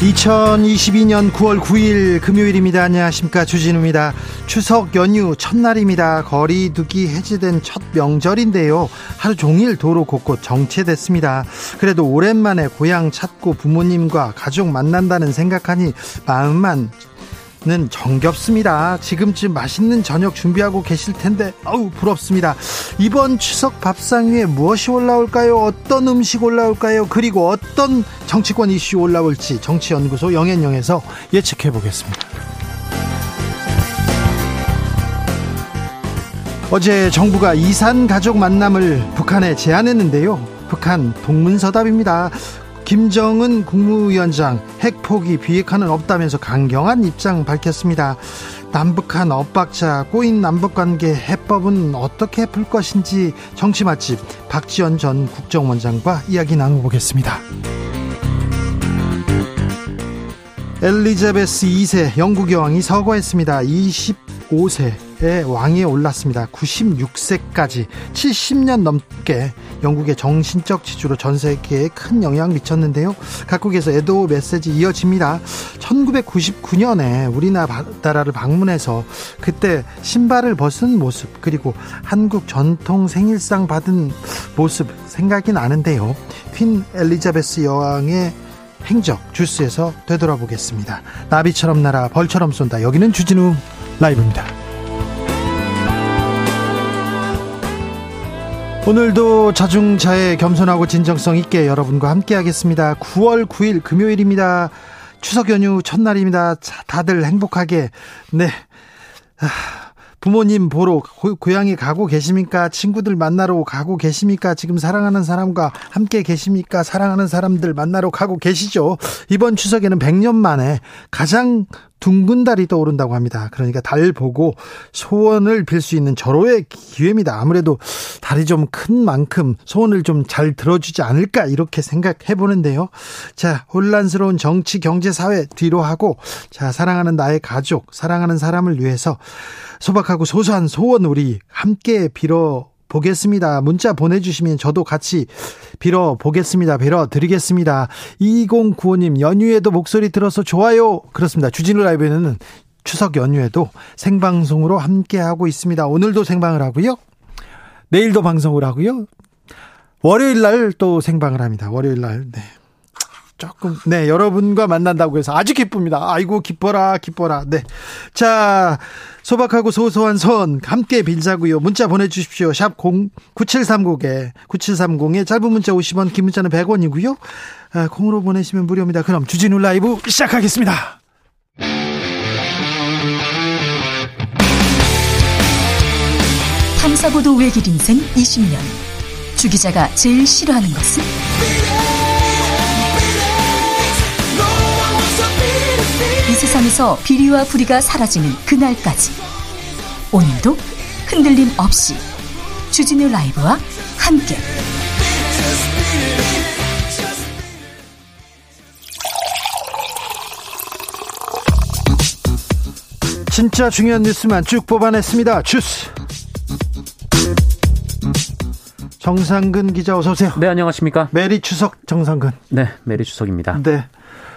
(2022년 9월 9일) 금요일입니다. 안녕하십니까, 주진우입니다. 추석 연휴 첫날입니다. 거리 두기 해제된 첫 명절인데요, 하루 종일 도로 곳곳 정체됐습니다. 그래도 오랜만에 고향 찾고 부모님과 가족 만난다는 생각하니 마음만 는 정겹습니다. 지금쯤 맛있는 저녁 준비하고 계실 텐데 아우 부럽습니다. 이번 추석 밥상 위에 무엇이 올라올까요? 어떤 음식 올라올까요? 그리고 어떤 정치권 이슈 올라올지 정치연구소 영앤영에서 예측해 보겠습니다. 어제 정부가 이산 가족 만남을 북한에 제안했는데요. 북한 동문서답입니다. 김정은 국무위원장 핵 포기 비핵화는 없다면서 강경한 입장 밝혔습니다. 남북한 엇박자, 꼬인 남북관계 해법은 어떻게 풀 것인지 정치 맛집 박지원 전 국정원장과 이야기 나눠보겠습니다. 엘리자베스 2세 영국 여왕이 서거했습니다. 25세에 왕위에 올랐습니다. 96세까지 70년 넘게 영국의 정신적 지주로 전 세계에 큰 영향을 미쳤는데요. 각국에서 애도 메시지 이어집니다. 1999년에 우리나라를 방문해서 그때 신발을 벗은 모습, 그리고 한국 전통 생일상 받은 모습 생각이 나는데요. 퀸 엘리자베스 여왕의 행적 주스에서 되돌아보겠습니다. 나비처럼 날아 벌처럼 쏜다. 여기는 주진우 라이브입니다. 오늘도 자중자애, 겸손하고 진정성 있게 여러분과 함께하겠습니다. 9월 9일 금요일입니다. 추석 연휴 첫날입니다. 다들 행복하게, 네, 부모님 보러 고향에 가고 계십니까? 친구들 만나러 가고 계십니까? 지금 사랑하는 사람과 함께 계십니까? 사랑하는 사람들 만나러 가고 계시죠? 이번 추석에는 100년 만에 가장 둥근 달이 떠오른다고 합니다. 그러니까 달 보고 소원을 빌 수 있는 절호의 기회입니다. 아무래도 달이 좀 큰 만큼 소원을 좀 잘 들어주지 않을까 이렇게 생각해 보는데요. 자, 혼란스러운 정치, 경제, 사회 뒤로 하고, 자, 사랑하는 나의 가족, 사랑하는 사람을 위해서 소박하고 소소한 소원 우리 함께 빌어 보겠습니다. 문자 보내주시면 저도 같이 빌어보겠습니다. 빌어드리겠습니다. 2095님, 연휴에도 목소리 들어서 좋아요. 그렇습니다. 주진우 라이브에는 추석 연휴에도 생방송으로 함께하고 있습니다. 오늘도 생방을 하고요, 내일도 방송을 하고요, 월요일날 또 생방을 합니다. 월요일날, 네, 조금, 네, 여러분과 만난다고 해서 아주 기쁩니다. 아이고, 기뻐라, 기뻐라. 네. 자, 소박하고 소소한 소원 함께 빌자고요. 문자 보내주십시오. 샵 9730에 짧은 문자 50원, 긴 문자는 100원이고요. 아, 콩으로 보내시면 무료입니다. 그럼 주진우 라이브 시작하겠습니다. 탐사보도 외길 인생 20년. 주 기자가 제일 싫어하는 것은? 이 세상에서 비리와 부리가 사라지는 그날까지, 오늘도 흔들림 없이 주진우 라이브와 함께 진짜 중요한 뉴스만 쭉 뽑아냈습니다. 주스 정상근 기자, 어서 오세요. 네, 안녕하십니까. 메리 추석, 정상근. 네, 메리 추석입니다. 네,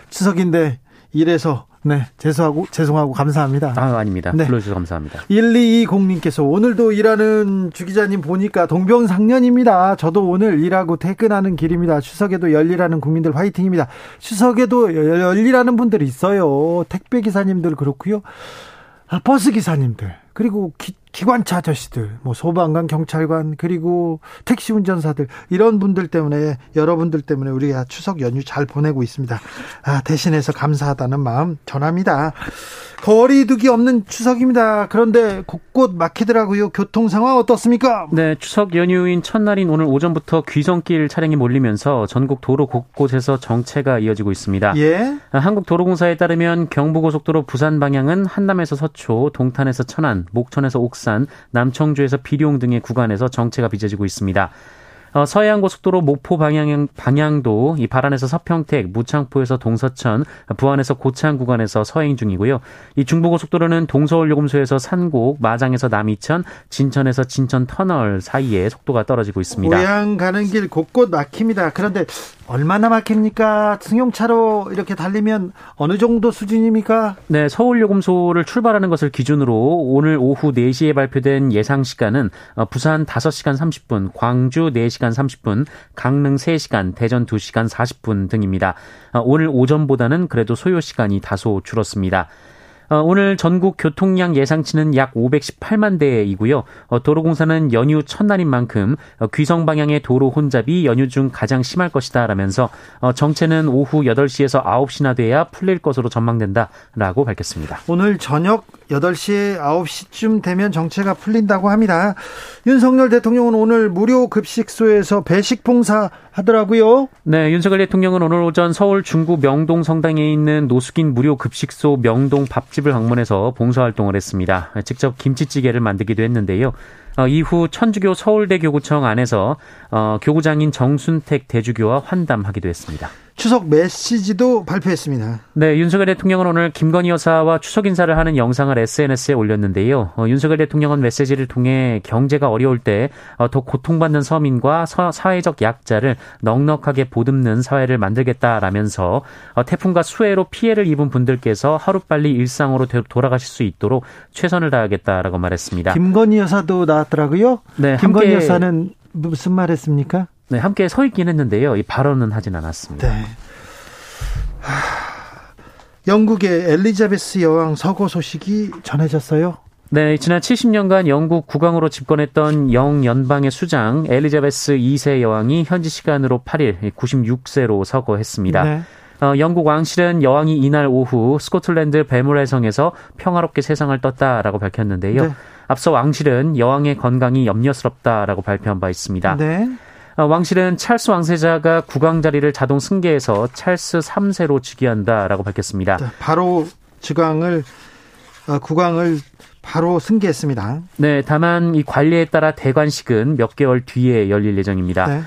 추석인데 이래서, 네, 죄송하고 감사합니다. 아, 아닙니다. 네. 불러주셔서 감사합니다. 1220님께서 오늘도 일하는 주 기자님 보니까 동병상련입니다. 저도 오늘 일하고 퇴근하는 길입니다. 추석에도 열일하는 국민들 화이팅입니다. 추석에도 열일하는 분들이 있어요. 택배 기사님들 그렇고요. 버스 기사님들, 그리고 기관차 아저씨들, 뭐 소방관, 경찰관, 그리고 택시 운전사들, 이런 분들 때문에, 여러분들 때문에 우리가 추석 연휴 잘 보내고 있습니다. 아, 대신해서 감사하다는 마음 전합니다. 거리두기 없는 추석입니다. 그런데 곳곳 막히더라고요. 교통 상황 어떻습니까? 네, 추석 연휴인 첫날인 오늘 오전부터 귀성길 차량이 몰리면서 전국 도로 곳곳에서 정체가 이어지고 있습니다. 예. 한국도로공사에 따르면 경부고속도로 부산 방향은 한남에서 서초, 동탄에서 천안, 목천에서 옥산, 남청주에서 비룡 등의 구간에서 정체가 빚어지고 있습니다. 서해안고속도로 목포 방향도 이 발안에서 서평택, 무창포에서 동서천, 부안에서 고창 구간에서 서행 중이고요. 이 중부고속도로는 동서울요금소에서 산곡, 마장에서 남이천, 진천에서 진천터널 사이에 속도가 떨어지고 있습니다. 고향 가는 길 곳곳 막힙니다. 그런데 얼마나 막힙니까? 승용차로 이렇게 달리면 어느 정도 수준입니까? 네, 서울요금소를 출발하는 것을 기준으로 오늘 오후 4시에 발표된 예상 시간은 부산 5시간 30분, 광주 4시간 30분, 강릉 3시간, 대전 2시간 40분 등입니다. 오늘 오전보다는 그래도 소요시간이 다소 줄었습니다. 오늘 전국 교통량 예상치는 약 518만 대이고요. 도로공사는 연휴 첫날인 만큼 귀성 방향의 도로 혼잡이 연휴 중 가장 심할 것이다 라면서 정체는 오후 8시에서 9시나 돼야 풀릴 것으로 전망된다라고 밝혔습니다. 오늘 저녁 8시, 9시쯤 되면 정체가 풀린다고 합니다. 윤석열 대통령은 오늘 무료 급식소에서 배식 봉사하더라고요. 네, 윤석열 대통령은 오늘 오전 서울 중구 명동 성당에 있는 노숙인 무료 급식소 명동 밥집을 방문해서 봉사활동을 했습니다. 직접 김치찌개를 만들기도 했는데요. 이후 천주교 서울대 교구청 안에서 교구장인 정순택 대주교와 환담하기도 했습니다. 추석 메시지도 발표했습니다. 네, 윤석열 대통령은 오늘 김건희 여사와 추석 인사를 하는 영상을 SNS에 올렸는데요. 윤석열 대통령은 메시지를 통해 경제가 어려울 때 더 고통받는 서민과 사회적 약자를 넉넉하게 보듬는 사회를 만들겠다라면서 태풍과 수해로 피해를 입은 분들께서 하루빨리 일상으로 돌아가실 수 있도록 최선을 다하겠다라고 말했습니다. 김건희 여사도 나왔더라고요. 네, 김건희 여사는 무슨 말 했습니까? 네, 함께 서 있긴 했는데요. 이 발언은 하진 않았습니다. 네. 영국의 엘리자베스 여왕 서거 소식이 전해졌어요. 네, 지난 70년간 영국 국왕으로 집권했던 영연방의 수장 엘리자베스 2세 여왕이 현지 시간으로 8일 96세로 서거했습니다. 네. 영국 왕실은 여왕이 이날 오후 스코틀랜드 발모랄 성에서 평화롭게 세상을 떴다라고 밝혔는데요. 네. 앞서 왕실은 여왕의 건강이 염려스럽다라고 발표한 바 있습니다. 네. 왕실은 찰스 왕세자가 국왕 자리를 자동 승계해서 찰스 3세로 즉위한다라고 밝혔습니다. 바로 국왕을 바로 승계했습니다. 네, 다만 이 관리에 따라 대관식은 몇 개월 뒤에 열릴 예정입니다. 네.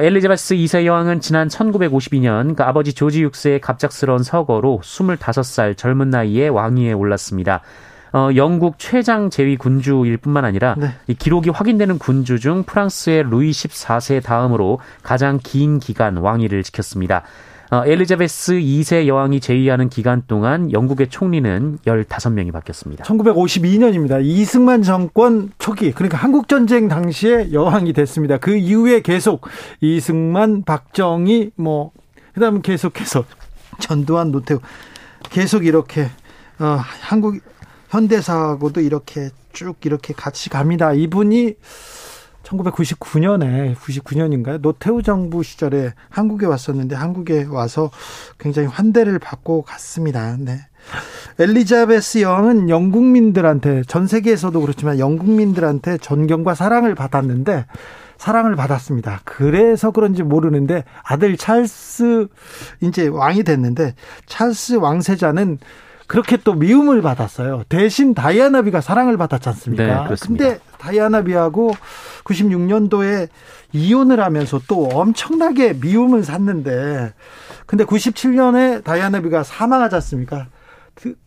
엘리자베스 2세 여왕은 지난 1952년 아버지 조지 6세의 갑작스러운 서거로 25살 젊은 나이에 왕위에 올랐습니다. 영국 최장 재위 군주일 뿐만 아니라 네. 이 기록이 확인되는 군주 중 프랑스의 루이 14세 다음으로 가장 긴 기간 왕위를 지켰습니다. 엘리자베스 2세 여왕이 재위하는 기간 동안 영국의 총리는 15명이 바뀌었습니다. 1952년입니다. 이승만 정권 초기, 그러니까 한국전쟁 당시에 여왕이 됐습니다. 그 이후에 계속 이승만, 박정희, 그다음 계속해서 전두환, 노태우 계속 이렇게 한국 현대사하고도 이렇게 쭉 이렇게 같이 갑니다. 이분이 1999년인가요? 노태우 정부 시절에 한국에 왔었는데 한국에 와서 굉장히 환대를 받고 갔습니다. 네. 엘리자베스 여왕은 영국민들한테, 전 세계에서도 그렇지만 영국민들한테 존경과 사랑을 받았습니다. 그래서 그런지 모르는데 아들 찰스, 이제 왕이 됐는데 찰스 왕세자는 그렇게 또 미움을 받았어요. 대신 다이아나비가 사랑을 받았지 않습니까? 네, 그렇습니다. 근데 다이아나비하고 96년도에 이혼을 하면서 또 엄청나게 미움을 샀는데, 근데 97년에 다이아나비가 사망하지 않습니까?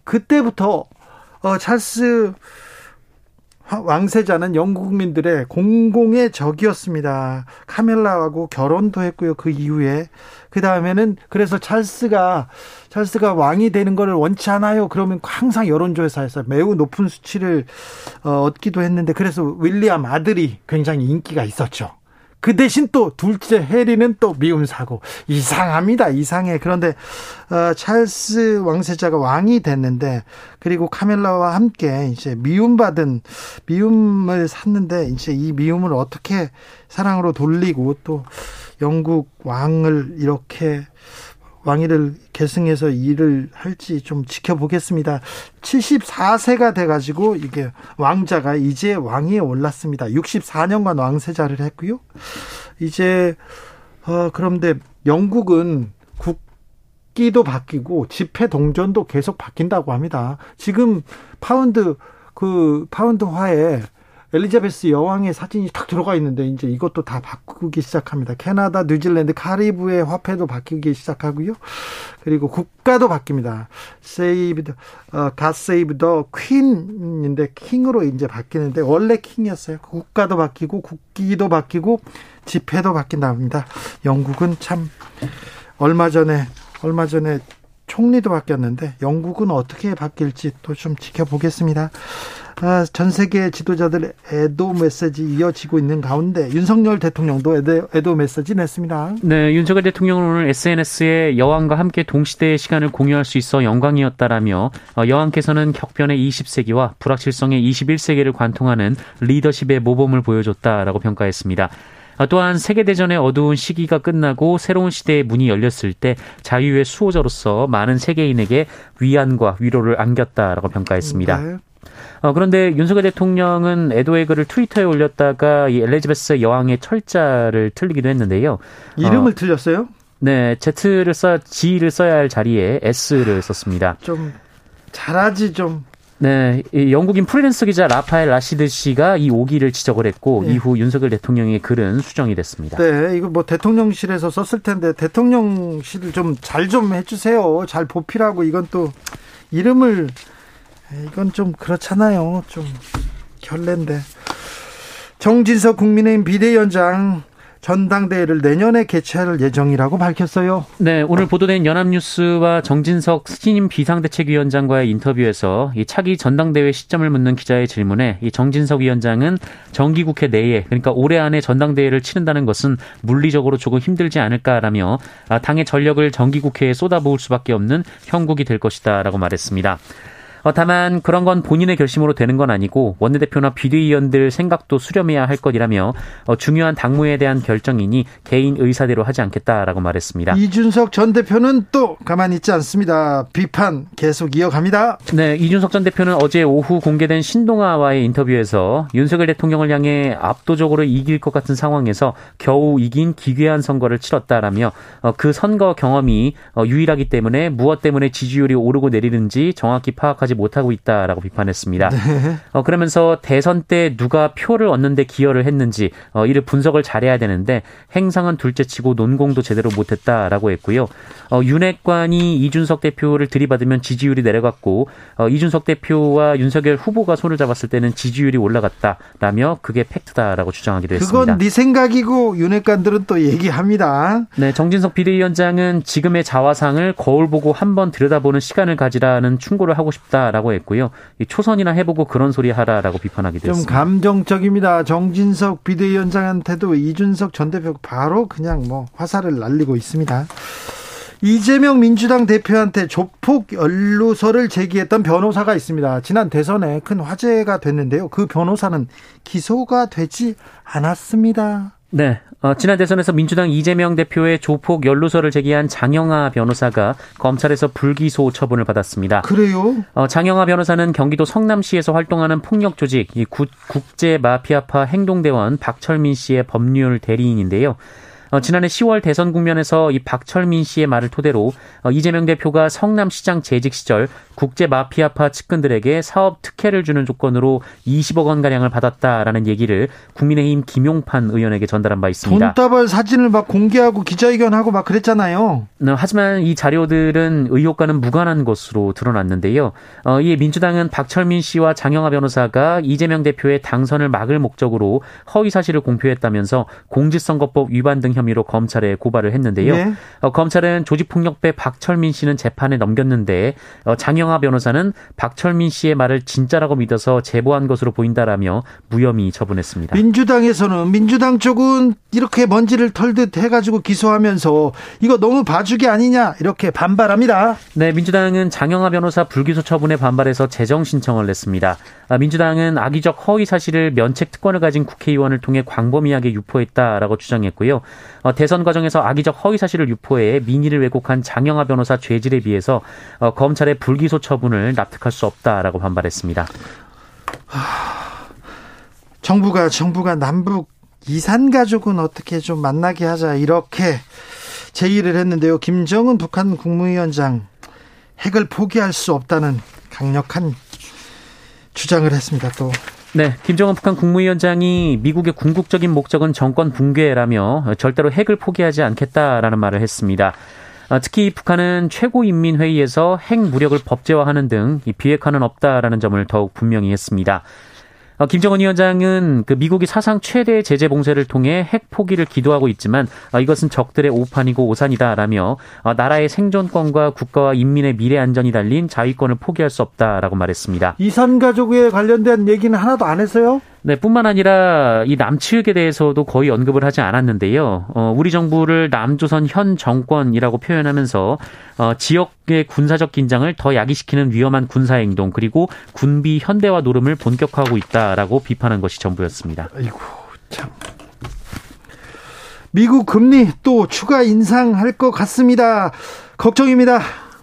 그때부터 찰스 왕세자는 영국민들의 공공의 적이었습니다. 카밀라하고 결혼도 했고요. 그 이후에 그 다음에는, 그래서 찰스가 왕이 되는 걸 원치 않아요. 그러면 항상 여론조사에서 매우 높은 수치를 얻기도 했는데, 그래서 윌리엄 아들이 굉장히 인기가 있었죠. 그 대신 또 둘째 해리는 또 미움 사고 이상합니다. 이상해. 그런데 찰스 왕세자가 왕이 됐는데 그리고 카밀라와 함께 이제 미움받은 미움을 샀는데 이제 이 미움을 어떻게 사랑으로 돌리고 또 영국 왕을 이렇게 왕위를 계승해서 일을 할지 좀 지켜보겠습니다. 74세가 돼가지고 이게 왕자가 이제 왕위에 올랐습니다. 64년간 왕세자를 했고요. 이제 그런데 영국은 국기도 바뀌고 지폐 동전도 계속 바뀐다고 합니다. 지금 파운드화에 엘리자베스 여왕의 사진이 딱 들어가 있는데 이제 이것도 다 바꾸기 시작합니다. 캐나다, 뉴질랜드, 카리브의 화폐도 바뀌기 시작하고요. 그리고 국가도 바뀝니다. God Save the Queen인데 킹으로 이제 바뀌는데 원래 킹이었어요. 국가도 바뀌고 국기도 바뀌고 지폐도 바뀐답니다. 영국은 참 얼마 전에 총리도 바뀌었는데 영국은 어떻게 바뀔지 또 좀 지켜보겠습니다. 전 세계 지도자들 애도 메시지 이어지고 있는 가운데 윤석열 대통령도 애도 메시지 냈습니다. 네, 윤석열 대통령은 오늘 SNS에 여왕과 함께 동시대의 시간을 공유할 수 있어 영광이었다라며 여왕께서는 격변의 20세기와 불확실성의 21세기를 관통하는 리더십의 모범을 보여줬다라고 평가했습니다. 또한 세계대전의 어두운 시기가 끝나고 새로운 시대의 문이 열렸을 때 자유의 수호자로서 많은 세계인에게 위안과 위로를 안겼다라고 평가했습니다. 네. 그런데 윤석열 대통령은 애도의 글을 트위터에 올렸다가 이 엘리자베스 여왕의 철자를 틀리기도 했는데요. 이름을 틀렸어요? 네, Z를 G를 써야 할 자리에 S를 썼습니다. 좀 잘하지 좀. 네, 영국인 프리랜서 기자 라파엘 라시드 씨가 이 오기를 지적을 했고 네. 이후 윤석열 대통령의 글은 수정이 됐습니다. 네, 이거 뭐 대통령실에서 썼을 텐데 대통령실 좀 잘 좀 해주세요. 잘 보필하고 이건 또 이름을 이건 좀 그렇잖아요. 좀 결례인데 정진석 국민의힘 비대위원장. 전당대회를 내년에 개최할 예정이라고 밝혔어요. 네, 오늘 보도된 연합뉴스와 정진석 신임 비상대책위원장과의 인터뷰에서 이 차기 전당대회 시점을 묻는 기자의 질문에 이 정진석 위원장은 정기국회 내에 그러니까 올해 안에 전당대회를 치른다는 것은 물리적으로 조금 힘들지 않을까라며 당의 전력을 정기국회에 쏟아부을 수밖에 없는 형국이 될 것이다라고 말했습니다. 다만 그런 건 본인의 결심으로 되는 건 아니고 원내대표나 비대위원들 생각도 수렴해야 할 것이라며 중요한 당무에 대한 결정이니 개인 의사대로 하지 않겠다라고 말했습니다. 이준석 전 대표는 또 가만히 있지 않습니다. 비판 계속 이어갑니다. 네, 이준석 전 대표는 어제 오후 공개된 신동아와의 인터뷰에서 윤석열 대통령을 향해 압도적으로 이길 것 같은 상황에서 겨우 이긴 기괴한 선거를 치렀다라며 그 선거 경험이 유일하기 때문에 무엇 때문에 지지율이 오르고 내리는지 정확히 파악하지 못하고 있다라고 비판했습니다. 네. 그러면서 대선 때 누가 표를 얻는 데 기여를 했는지 이를 분석을 잘해야 되는데 행상은 둘째치고 논공도 제대로 못했다라고 했고요. 윤핵관이 이준석 대표를 들이받으면 지지율이 내려갔고 이준석 대표와 윤석열 후보가 손을 잡았을 때는 지지율이 올라갔다라며 그게 팩트다라고 주장하기도 했습니다. 그건 네 생각이고 윤핵관들은 또 얘기합니다. 네, 정진석 비대위원장은 지금의 자화상을 거울 보고 한번 들여다보는 시간을 가지라는 충고를 하고 싶다라고 했고요. 초선이나 해보고 그런 소리 하라라고 비판하기도 했습니다. 좀 감정적입니다. 정진석 비대위원장한테도 이준석 전 대표 바로 그냥 뭐 화살을 날리고 있습니다. 이재명 민주당 대표한테 조폭 연루설을 제기했던 변호사가 있습니다. 지난 대선에 큰 화제가 됐는데요. 그 변호사는 기소가 되지 않았습니다. 네, 지난 대선에서 민주당 이재명 대표의 조폭 연루설을 제기한 장영하 변호사가 검찰에서 불기소 처분을 받았습니다. 그래요? 장영하 변호사는 경기도 성남시에서 활동하는 폭력조직 국제마피아파 행동대원 박철민 씨의 법률 대리인인데요. 지난해 10월 대선 국면에서 이 박철민 씨의 말을 토대로 이재명 대표가 성남시장 재직 시절 국제 마피아파 측근들에게 사업 특혜를 주는 조건으로 20억 원가량을 받았다라는 얘기를 국민의힘 김용판 의원에게 전달한 바 있습니다. 돈다발 사진을 막 공개하고 기자회견하고 막 그랬잖아요. 하지만 이 자료들은 의혹과는 무관한 것으로 드러났는데요. 이에 민주당은 박철민 씨와 장영하 변호사가 이재명 대표의 당선을 막을 목적으로 허위사실을 공표했다면서 공직선거법 위반 등 혐의로 검찰에 고발을 했는데요. 네. 검찰은 조직폭력배 박철민 씨는 재판에 넘겼는데 장영하 변호사는 박철민 씨의 말을 진짜라고 믿어서 제보한 것으로 보인다라며 무혐의 처분했습니다. 민주당에서는 민주당 쪽은 이렇게 먼지를 털듯 해가지고 기소하면서 이거 너무 봐주기 아니냐 이렇게 반발합니다. 네, 민주당은 장영하 변호사 불기소 처분에 반발해서 재정 신청을 냈습니다. 민주당은 악의적 허위 사실을 면책 특권을 가진 국회의원을 통해 광범위하게 유포했다라고 주장했고요. 대선 과정에서 악의적 허위 사실을 유포해 민의를 왜곡한 장영하 변호사 죄질에 비해서 검찰의 불기소 처분을 납득할 수 없다라고 반발했습니다. 정부가 남북 이산가족은 어떻게 좀 만나게 하자 이렇게 제의를 했는데요. 김정은 북한 국무위원장 핵을 포기할 수 없다는 강력한 주장을 했습니다. 또. 네, 김정은 북한 국무위원장이 미국의 궁극적인 목적은 정권 붕괴라며 절대로 핵을 포기하지 않겠다라는 말을 했습니다. 특히 북한은 최고인민회의에서 핵 무력을 법제화하는 등 비핵화는 없다라는 점을 더욱 분명히 했습니다. 김정은 위원장은 미국이 사상 최대의 제재 봉쇄를 통해 핵 포기를 기도하고 있지만 이것은 적들의 오판이고 오산이다라며 나라의 생존권과 국가와 인민의 미래 안전이 달린 자위권을 포기할 수 없다라고 말했습니다. 이산가족에 관련된 얘기는 하나도 안 했어요? 네, 뿐만 아니라 이 남측에 대해서도 거의 언급을 하지 않았는데요. 우리 정부를 남조선 현 정권이라고 표현하면서 지역의 군사적 긴장을 더 야기시키는 위험한 군사행동 그리고 군비 현대화 노름을 본격화하고 있다라고 비판한 것이 전부였습니다. 아이고 참. 미국 금리 또 추가 인상할 것 같습니다. 걱정입니다.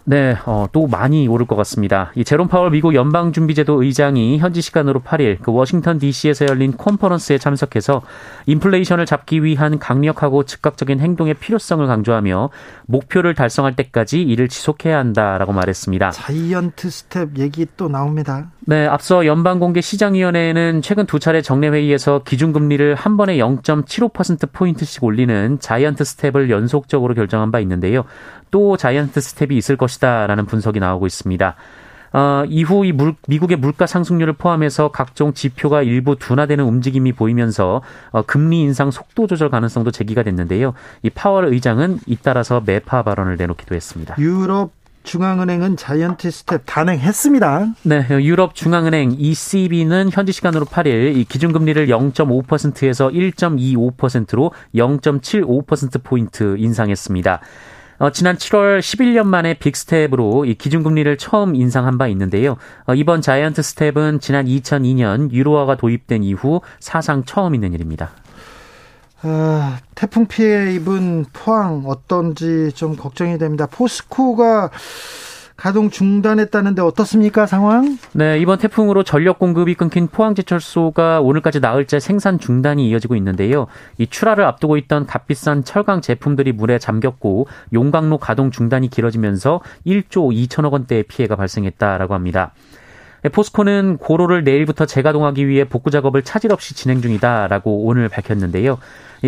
네, 또 많이 오를 것 같습니다. 이 제롬 파월 미국 연방준비제도 의장이 현지 시간으로 8일 워싱턴 DC에서 열린 컨퍼런스에 참석해서 인플레이션을 잡기 위한 강력하고 즉각적인 행동의 필요성을 강조하며 목표를 달성할 때까지 이를 지속해야 한다라고 말했습니다. 자이언트 스텝 얘기 또 나옵니다. 네, 앞서 연방공개시장위원회는 최근 두 차례 정례회의에서 기준금리를 한 번에 0.75%포인트씩 올리는 자이언트 스텝을 연속적으로 결정한 바 있는데요. 또 자이언트 스텝이 있을 것이다라는 분석이 나오고 있습니다. 이후 미국의 물가 상승률을 포함해서 각종 지표가 일부 둔화되는 움직임이 보이면서 금리 인상 속도 조절 가능성도 제기가 됐는데요. 이 파월 의장은 잇따라서 매파 발언을 내놓기도 했습니다. 유럽 중앙은행은 자이언트 스텝 단행했습니다. 네, 유럽 중앙은행 ECB는 현지 시간으로 8일 이 기준금리를 0.5%에서 1.25%로 0.75%포인트 인상했습니다. 지난 7월 11년 만에 빅스텝으로 이 기준금리를 처음 인상한 바 있는데요. 이번 자이언트 스텝은 지난 2002년 유로화가 도입된 이후 사상 처음 있는 일입니다. 태풍 피해 입은 포항 어떤지 좀 걱정이 됩니다. 포스코가 가동 중단했다는데 어떻습니까 상황? 네, 이번 태풍으로 전력 공급이 끊긴 포항제철소가 오늘까지 나흘째 생산 중단이 이어지고 있는데요. 이 출하를 앞두고 있던 값비싼 철강 제품들이 물에 잠겼고 용광로 가동 중단이 길어지면서 1조 2천억 원대의 피해가 발생했다라고 합니다. 포스코는 고로를 내일부터 재가동하기 위해 복구 작업을 차질 없이 진행 중이다라고 오늘 밝혔는데요.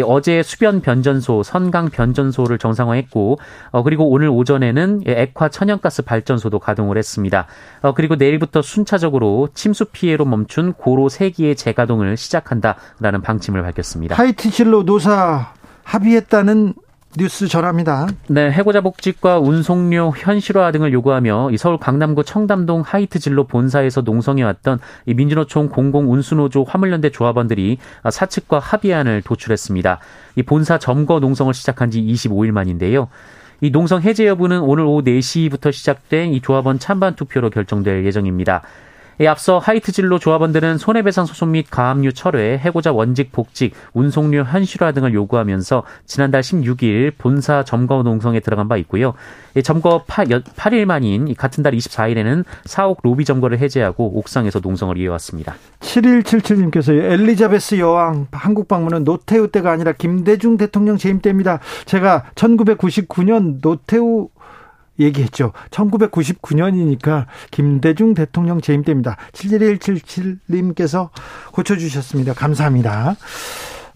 어제 수변 변전소, 선강 변전소를 정상화했고 그리고 오늘 오전에는 액화 천연가스 발전소도 가동을 했습니다. 그리고 내일부터 순차적으로 침수 피해로 멈춘 고로 3기의 재가동을 시작한다라는 방침을 밝혔습니다. 하이티 진로 노사 합의했다는 뉴스 전합니다. 네, 해고자 복직과 운송료 현실화 등을 요구하며 서울 강남구 청담동 하이트 진로 본사에서 농성해 왔던 민주노총 공공운수노조 화물연대 조합원들이 사측과 합의안을 도출했습니다. 이 본사 점거 농성을 시작한 지 25일 만인데요. 이 농성 해제 여부는 오늘 오후 4시부터 시작된 이 조합원 찬반 투표로 결정될 예정입니다. 앞서 하이트 진로 조합원들은 손해배상 소송 및 가압류 철회, 해고자 원직 복직, 운송료 현실화 등을 요구하면서 지난달 16일 본사 점거 농성에 들어간 바 있고요. 점거 8일 만인 같은 달 24일에는 사옥 로비 점거를 해제하고 옥상에서 농성을 이어왔습니다. 7177님께서 엘리자베스 여왕 한국 방문은 노태우 때가 아니라 김대중 대통령 재임 때입니다. 제가 1999년 노태우 얘기했죠. 1999년이니까 김대중 대통령 재임 때입니다. 71177님께서 고쳐주셨습니다. 감사합니다.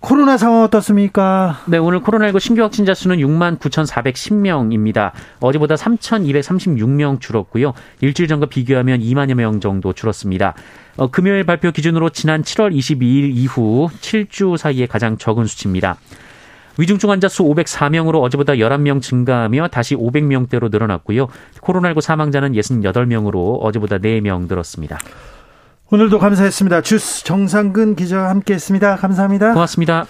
코로나 상황 어떻습니까? 네, 오늘 코로나19 신규 확진자 수는 69,410명입니다. 어제보다 3,236명 줄었고요. 일주일 전과 비교하면 2만여 명 정도 줄었습니다. 금요일 발표 기준으로 지난 7월 22일 이후 7주 사이에 가장 적은 수치입니다. 위중증 환자 수 504명으로 어제보다 11명 증가하며 다시 500명대로 늘어났고요. 코로나19 사망자는 68명으로 어제보다 4명 늘었습니다. 오늘도 감사했습니다. 주스 정상근 기자와 함께했습니다. 감사합니다. 고맙습니다.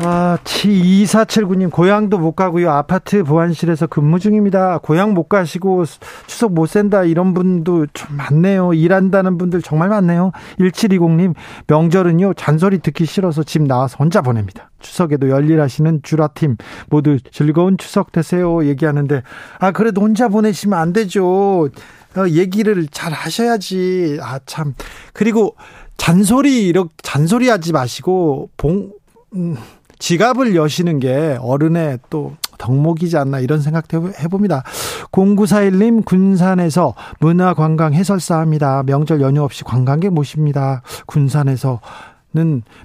아, 2479님 고향도 못 가고요. 아파트 보안실에서 근무 중입니다. 고향 못 가시고 추석 못 샌다 이런 분도 좀 많네요. 일한다는 분들 정말 많네요. 1720님 명절은요 잔소리 듣기 싫어서 집 나와서 혼자 보냅니다. 추석에도 열일하시는 주라팀 모두 즐거운 추석 되세요 얘기하는데, 아 그래도 혼자 보내시면 안 되죠. 얘기를 잘 하셔야지. 아 참, 그리고 잔소리 하지 마시고 지갑을 여시는 게 어른의 또 덕목이지 않나 이런 생각도 해봅니다. 0941님 군산에서 문화관광 해설사 합니다. 명절 연휴 없이 관광객 모십니다. 군산에서는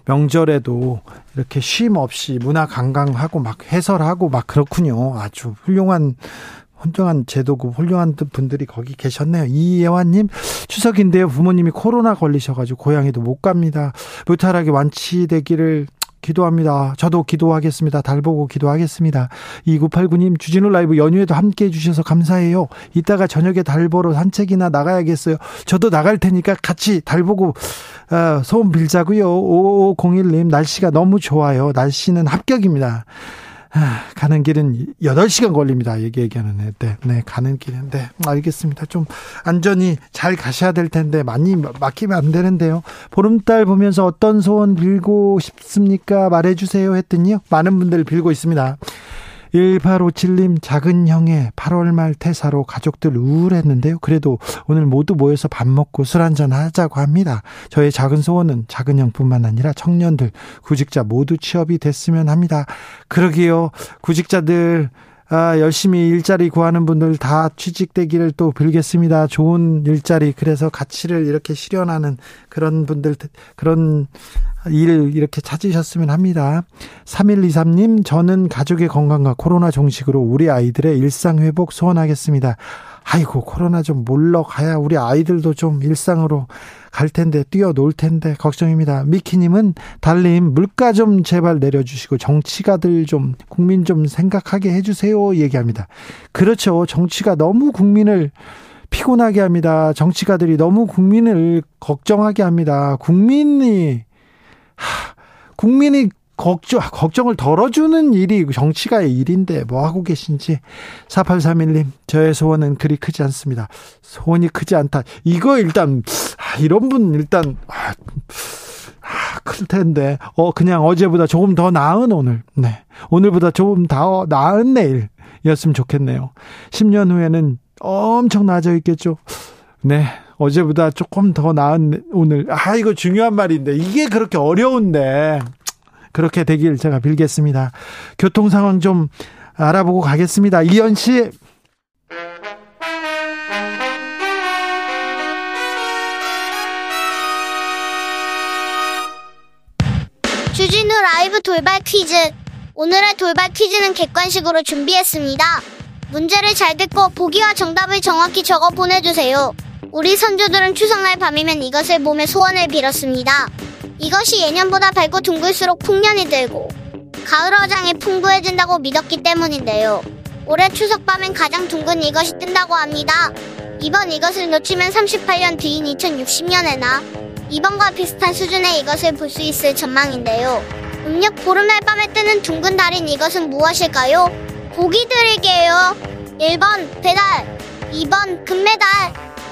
명절에도 이렇게 쉼 없이 문화관광하고 막 해설하고 막 그렇군요. 아주 훌륭한 제도고 훌륭한 분들이 거기 계셨네요. 이예환님 추석인데요 부모님이 코로나 걸리셔가지고 고향에도 못 갑니다. 무탈하게 완치되기를 기도합니다. 저도 기도하겠습니다. 달 보고 기도하겠습니다. 2989님 주진우 라이브 연휴에도 함께해 주셔서 감사해요. 이따가 저녁에 달 보러 산책이나 나가야겠어요. 저도 나갈 테니까 같이 달 보고 소원 빌자고요. 5501님 날씨가 너무 좋아요. 날씨는 합격입니다. 가는 길은 8시간 걸립니다. 얘기하는데, 네, 가는 길인데, 네, 알겠습니다. 좀 안전히 잘 가셔야 될 텐데, 많이 막히면 안 되는데요. 보름달 보면서 어떤 소원 빌고 싶습니까? 말해주세요. 했더니요. 많은 분들 빌고 있습니다. 1857님 작은 형의 8월 말 퇴사로 가족들 우울했는데요. 그래도 오늘 모두 모여서 밥 먹고 술 한잔 하자고 합니다. 저의 작은 소원은 작은 형뿐만 아니라 청년들 구직자 모두 취업이 됐으면 합니다. 그러게요. 구직자들 열심히 일자리 구하는 분들 다 취직되기를 또 빌겠습니다. 좋은 일자리, 그래서 가치를 이렇게 실현하는 그런 분들, 그런 일을 이렇게 찾으셨으면 합니다. 3123님 저는 가족의 건강과 코로나 종식으로 우리 아이들의 일상회복 소원하겠습니다. 아이고 코로나 좀 물러가야 우리 아이들도 좀 일상으로 갈 텐데, 뛰어놀 텐데 걱정입니다. 미키님은 달님 물가 좀 제발 내려주시고 정치가들 좀 국민 좀 생각하게 해주세요 얘기합니다. 그렇죠. 정치가 너무 국민을 피곤하게 합니다. 정치가들이 너무 국민을 걱정하게 합니다. 국민이 걱정을 덜어주는 일이 정치가의 일인데 뭐 하고 계신지. 4831님 저의 소원은 그리 크지 않습니다. 소원이 크지 않다. 이거 일단 이런 분 일단 클 텐데 그냥 어제보다 조금 더 나은 오늘, 네 오늘보다 조금 더 나은 내일이었으면 좋겠네요. 10년 후에는 엄청 나아져 있겠죠. 네 어제보다 조금 더 나은 오늘. 아 이거 중요한 말인데 이게 그렇게 어려운데 그렇게 되길 제가 빌겠습니다. 교통 상황 좀 알아보고 가겠습니다. 이현 씨. 주진우 라이브 돌발 퀴즈. 오늘의 돌발 퀴즈는 객관식으로 준비했습니다. 문제를 잘 듣고 보기와 정답을 정확히 적어 보내주세요. 우리 선조들은 추석날 밤이면 이것을 몸에 소원을 빌었습니다. 이것이 예년보다 밝고 둥글수록 풍년이 들고 가을어장이 풍부해진다고 믿었기 때문인데요. 올해 추석밤엔 가장 둥근 이것이 뜬다고 합니다. 이번 이것을 놓치면 38년 뒤인 2060년에나 이번과 비슷한 수준의 이것을 볼 수 있을 전망인데요. 음력 보름날 밤에 뜨는 둥근 달인 이것은 무엇일까요? 보기 드릴게요. 1번 배달, 2번 금메달,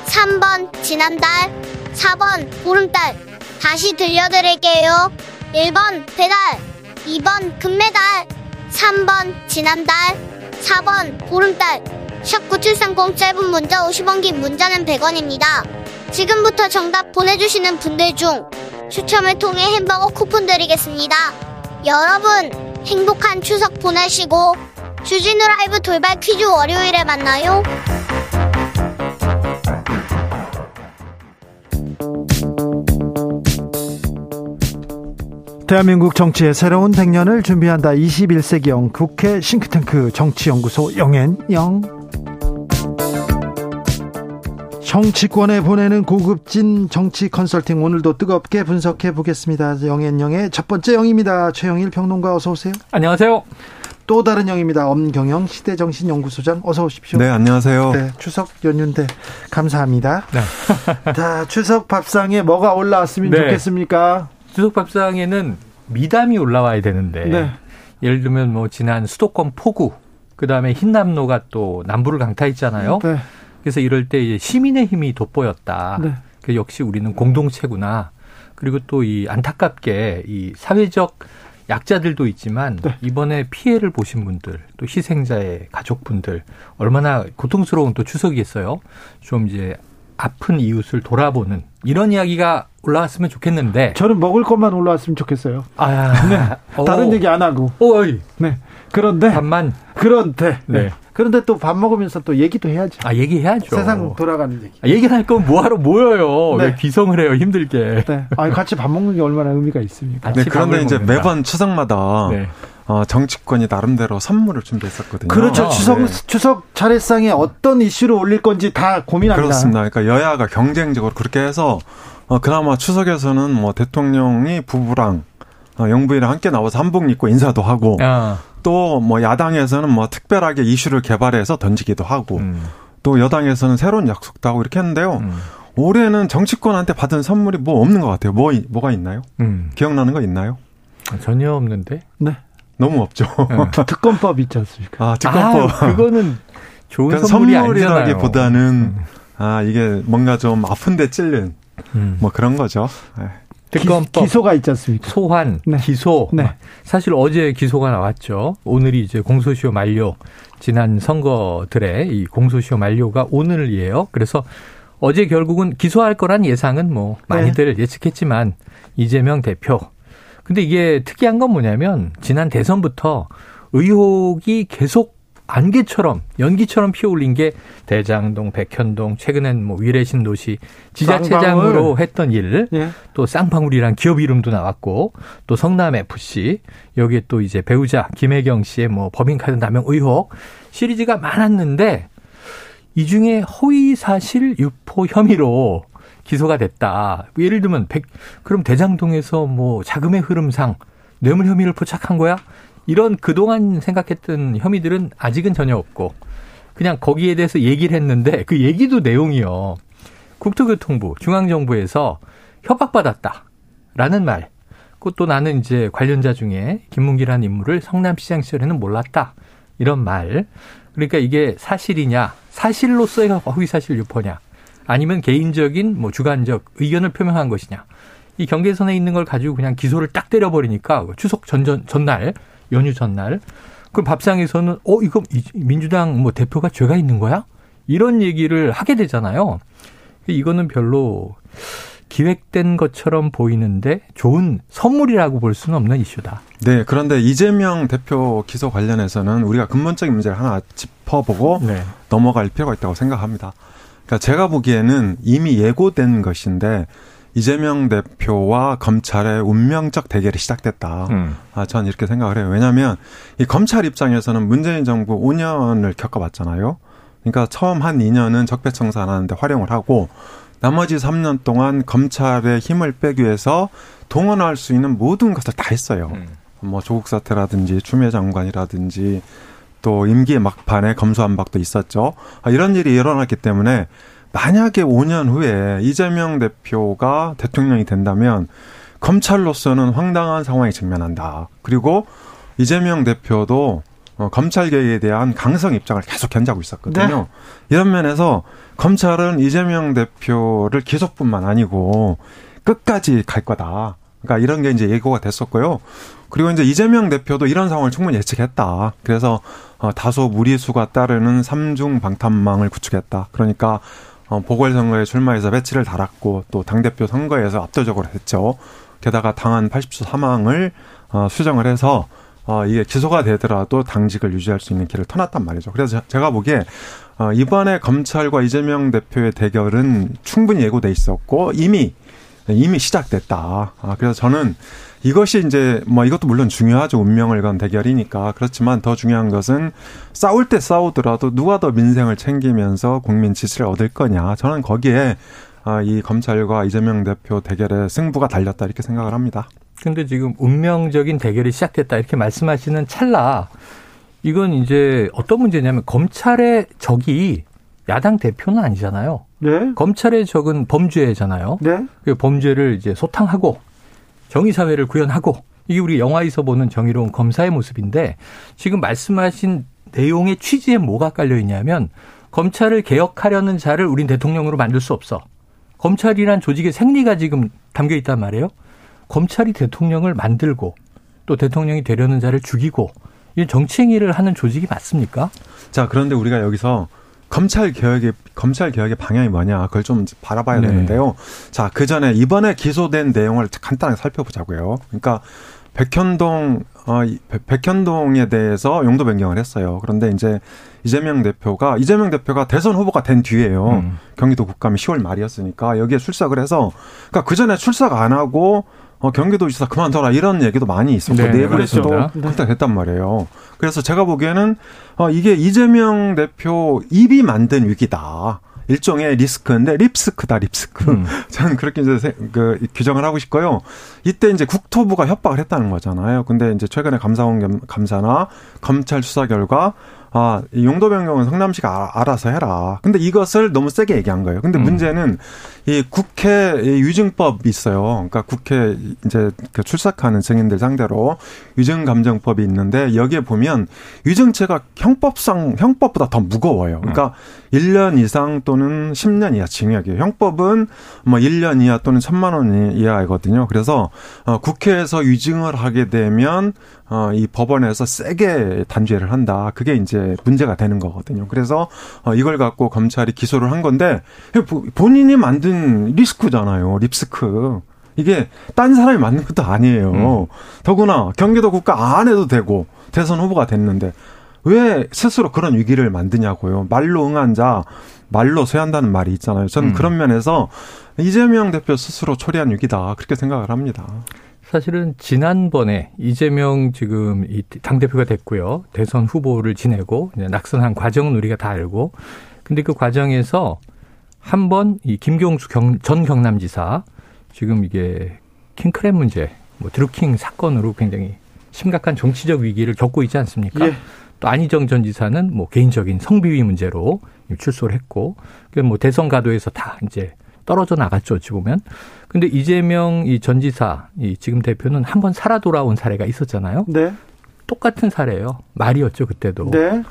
3번 지난달, 4번 보름달. 다시 들려드릴게요. 1번 배달, 2번 금메달, 3번 지난달, 4번 보름달. 샵9730 짧은 문자 50원, 긴 문자는 100원입니다 지금부터 정답 보내주시는 분들 중 추첨을 통해 햄버거 쿠폰 드리겠습니다. 여러분 행복한 추석 보내시고 주진우 라이브 돌발 퀴즈 월요일에 만나요. 대한민국 정치의 새로운 100년을 준비한다. 21세기형 국회 싱크탱크 정치연구소 영앤영. 정치권에 보내는 고급진 정치 컨설팅, 오늘도 뜨겁게 분석해 보겠습니다. 영앤영의 첫 번째 영입니다. 최영일 평론가 어서 오세요. 안녕하세요. 또 다른 영입니다. 엄경영 시대정신연구소장 어서 오십시오. 네, 안녕하세요. 네, 추석 연휴인데 감사합니다. 네. 자, 추석 밥상에 뭐가 올라왔으면 네. 좋겠습니까? 추석 밥상에는 미담이 올라와야 되는데 네. 예를 들면 뭐 지난 수도권 폭우, 그다음에 흰남노가 또 남부를 강타했잖아요. 네. 그래서 이럴 때 이제 시민의 힘이 돋보였다. 네. 그 역시 우리는 공동체구나. 그리고 또 이 안타깝게 이 사회적 약자들도 있지만 네. 이번에 피해를 보신 분들, 또 희생자의 가족분들 얼마나 고통스러운 또 추석이겠어요. 좀 이제 아픈 이웃을 돌아보는 이런 이야기가 올라왔으면 좋겠는데. 저는 먹을 것만 올라왔으면 좋겠어요. 네. 다른 얘기 안 하고. 네. 그런데 밥만. 네. 그런데 또 밥 먹으면서 또 얘기도 해야죠. 아, 얘기해야죠. 세상 돌아가는 얘기. 아, 얘기를 할 거면 뭐하러 모여요. 네. 왜 귀성을 해요. 힘들게. 네. 아, 같이 밥 먹는 게 얼마나 의미가 있습니까? 네, 그런데 이제 먹는다. 매번 추석마다 네. 정치권이 나름대로 선물을 준비했었거든요. 그렇죠. 추석, 네. 추석 차례상에 어떤 이슈를 올릴 건지 다 고민합니다. 그렇습니다. 그러니까 여야가 경쟁적으로 그렇게 해서 그나마 추석에서는 뭐 대통령이 부부랑 영부인이랑 함께 나와서 한복 입고 인사도 하고 또 뭐 야당에서는 뭐 특별하게 이슈를 개발해서 던지기도 하고 또 여당에서는 새로운 약속도 하고 이렇게 했는데요. 올해는 정치권한테 받은 선물이 뭐 없는 것 같아요. 뭐가 있나요? 기억나는 거 있나요? 전혀 없는데? 네. 너무 없죠. 특검법 있지 않습니까? 아, 특검법. 그거는 좋은 그러니까 선물이 선물이라기보다는 아, 이게 뭔가 좀 아픈데 찔린 뭐 그런 거죠. 네. 특검법. 기소가 있지 않습니까? 소환, 네. 기소. 네. 사실 어제 기소가 나왔죠. 오늘이 이제 공소시효 만료. 지난 선거들의 이 공소시효 만료가 오늘이에요. 그래서 어제 결국은 기소할 거란 예상은 뭐 많이들 네. 예측했지만 이재명 대표. 근데 이게 특이한 건 뭐냐면 지난 대선부터 의혹이 계속 안개처럼 연기처럼 피어올린 게 대장동, 백현동, 최근엔 뭐 위례신 도시 지자체장으로 했던 일, 예. 또 쌍방울이란 기업 이름도 나왔고, 또 성남 FC 여기에 또 이제 배우자 김혜경 씨의 뭐 법인카드 남용 의혹 시리즈가 많았는데 이 중에 허위 사실 유포 혐의로 기소가 됐다. 예를 들면 그럼 대장동에서 뭐 자금의 흐름상 뇌물 혐의를 포착한 거야? 이런 그동안 생각했던 혐의들은 아직은 전혀 없고 그냥 거기에 대해서 얘기를 했는데 그 얘기도 내용이요. 국토교통부, 중앙정부에서 협박받았다라는 말. 그것도 나는 이제 관련자 중에 김문기라는 인물을 성남시장 시절에는 몰랐다. 이런 말. 그러니까 이게 사실이냐. 사실로서의 허위사실 유포냐. 아니면 개인적인 뭐 주관적 의견을 표명한 것이냐. 이 경계선에 있는 걸 가지고 그냥 기소를 딱 때려버리니까 추석 전날. 연휴 전날. 그럼 밥상에서는 이거 민주당 뭐 대표가 죄가 있는 거야? 이런 얘기를 하게 되잖아요. 이거는 별로 기획된 것처럼 보이는데 좋은 선물이라고 볼 수는 없는 이슈다. 네. 그런데 이재명 대표 기소 관련해서는 우리가 근본적인 문제를 하나 짚어보고 네. 넘어갈 필요가 있다고 생각합니다. 그러니까 제가 보기에는 이미 예고된 것인데 이재명 대표와 검찰의 운명적 대결이 시작됐다. 아, 전 이렇게 생각을 해요. 왜냐하면 이 검찰 입장에서는 문재인 정부 5년을 겪어봤잖아요. 그러니까 처음 한 2년은 적폐청산 하는데 활용을 하고 나머지 3년 동안 검찰의 힘을 빼기 위해서 동원할 수 있는 모든 것을 다 했어요. 뭐 조국 사태라든지 추미애 장관이라든지 또 임기의 막판에 검수완박도 있었죠. 아, 이런 일이 일어났기 때문에 만약에 5년 후에 이재명 대표가 대통령이 된다면 검찰로서는 황당한 상황에 직면한다. 그리고 이재명 대표도 검찰개혁에 대한 강성 입장을 계속 견제하고 있었거든요. 네. 이런 면에서 검찰은 이재명 대표를 기소뿐만 아니고 끝까지 갈 거다. 그러니까 이런 게 이제 예고가 됐었고요. 그리고 이제 이재명 대표도 이런 상황을 충분히 예측했다. 그래서 다소 무리수가 따르는 3중 방탄망을 구축했다. 그러니까 보궐선거에 출마해서 배치를 달았고 또 당대표 선거에서 압도적으로 했죠. 게다가 당한 80수 사망을 수정을 해서 이게 기소가 되더라도 당직을 유지할 수 있는 길을 터놨단 말이죠. 그래서 제가 보기에 이번에 검찰과 이재명 대표의 대결은 충분히 예고돼 있었고 이미 이미 시작됐다. 그래서 저는 이것이 이제 뭐 이것도 물론 중요하죠. 운명을 건 대결이니까. 그렇지만 더 중요한 것은 싸울 때 싸우더라도 누가 더 민생을 챙기면서 국민 지지를 얻을 거냐. 저는 거기에 이 검찰과 이재명 대표 대결의 승부가 달렸다 이렇게 생각을 합니다. 그런데 지금 운명적인 대결이 시작됐다 이렇게 말씀하시는 찰나 이건 이제 어떤 문제냐면 검찰의 적이 야당 대표는 아니잖아요. 네. 검찰의 적은 범죄잖아요. 네. 그 범죄를 이제 소탕하고 정의사회를 구현하고 이게 우리 영화에서 보는 정의로운 검사의 모습인데 지금 말씀하신 내용의 취지에 뭐가 깔려 있냐면 검찰을 개혁하려는 자를 우린 대통령으로 만들 수 없어. 검찰이란 조직의 생리가 지금 담겨 있단 말이에요. 검찰이 대통령을 만들고 또 대통령이 되려는 자를 죽이고 이 정치행위를 하는 조직이 맞습니까? 자, 그런데 우리가 여기서 검찰 개혁의 방향이 뭐냐 그걸 좀 바라봐야 네. 되는데요. 자, 그 전에 이번에 기소된 내용을 간단하게 살펴보자고요. 그러니까 백현동에 대해서 용도 변경을 했어요. 그런데 이제 이재명 대표가 대선 후보가 된 뒤에요. 경기도 국감이 10월 말이었으니까 여기에 출석을 해서 그러니까 그 전에 출석 안 하고 경기도지사 그만둬라 이런 얘기도 많이 있었고 네, 내부에서도 컨택됐단 말이에요. 그래서 제가 보기에는 이게 이재명 대표 입이 만든 위기다. 일종의 리스크인데 립스크다. 저는 그렇게 이제 규정을 하고 싶고요. 이때 이제 국토부가 협박을 했다는 거잖아요. 근데 이제 최근에 감사나 검찰 수사 결과 용도 변경은 성남시가 알아서 해라. 근데 이것을 너무 세게 얘기한 거예요. 근데 문제는 이 국회 위증법이 있어요. 그러니까 국회 이제 출석하는 증인들 상대로 위증감정법이 있는데 여기에 보면 위증죄가 형법보다 더 무거워요. 그러니까 1년 이상 또는 10년 이하 징역이에요. 형법은 뭐 1년 이하 또는 1,000만 원 이하이거든요. 그래서 국회에서 위증을 하게 되면 이 법원에서 세게 단죄를 한다. 그게 이제 문제가 되는 거거든요. 그래서 이걸 갖고 검찰이 기소를 한 건데 본인이 만든 리스크잖아요. 립스크. 이게 딴 사람이 만든 것도 아니에요. 더구나 경기도 국가 안 해도 되고 대선 후보가 됐는데 왜 스스로 그런 위기를 만드냐고요. 말로 응한 자 말로 쇠한다는 말이 있잖아요. 저는 그런 면에서 이재명 대표 스스로 초래한 위기다. 그렇게 생각을 합니다. 사실은 지난번에 이재명 지금 당대표가 됐고요. 대선 후보를 지내고 낙선한 과정은 우리가 다 알고. 근데 그 과정에서 한 번 이 김경수 전 경남지사 지금 이게 킹크랩 문제, 뭐 드루킹 사건으로 굉장히 심각한 정치적 위기를 겪고 있지 않습니까? 예. 또 안희정 전 지사는 뭐 개인적인 성비위 문제로 출소를 했고, 뭐 대선 가도에서 다 이제 떨어져 나갔죠, 어찌 보면. 근데 이재명 이 전 지사, 이 지금 대표는 한 번 살아 돌아온 사례가 있었잖아요. 네. 똑같은 사례예요. 말이었죠, 그때도. 네.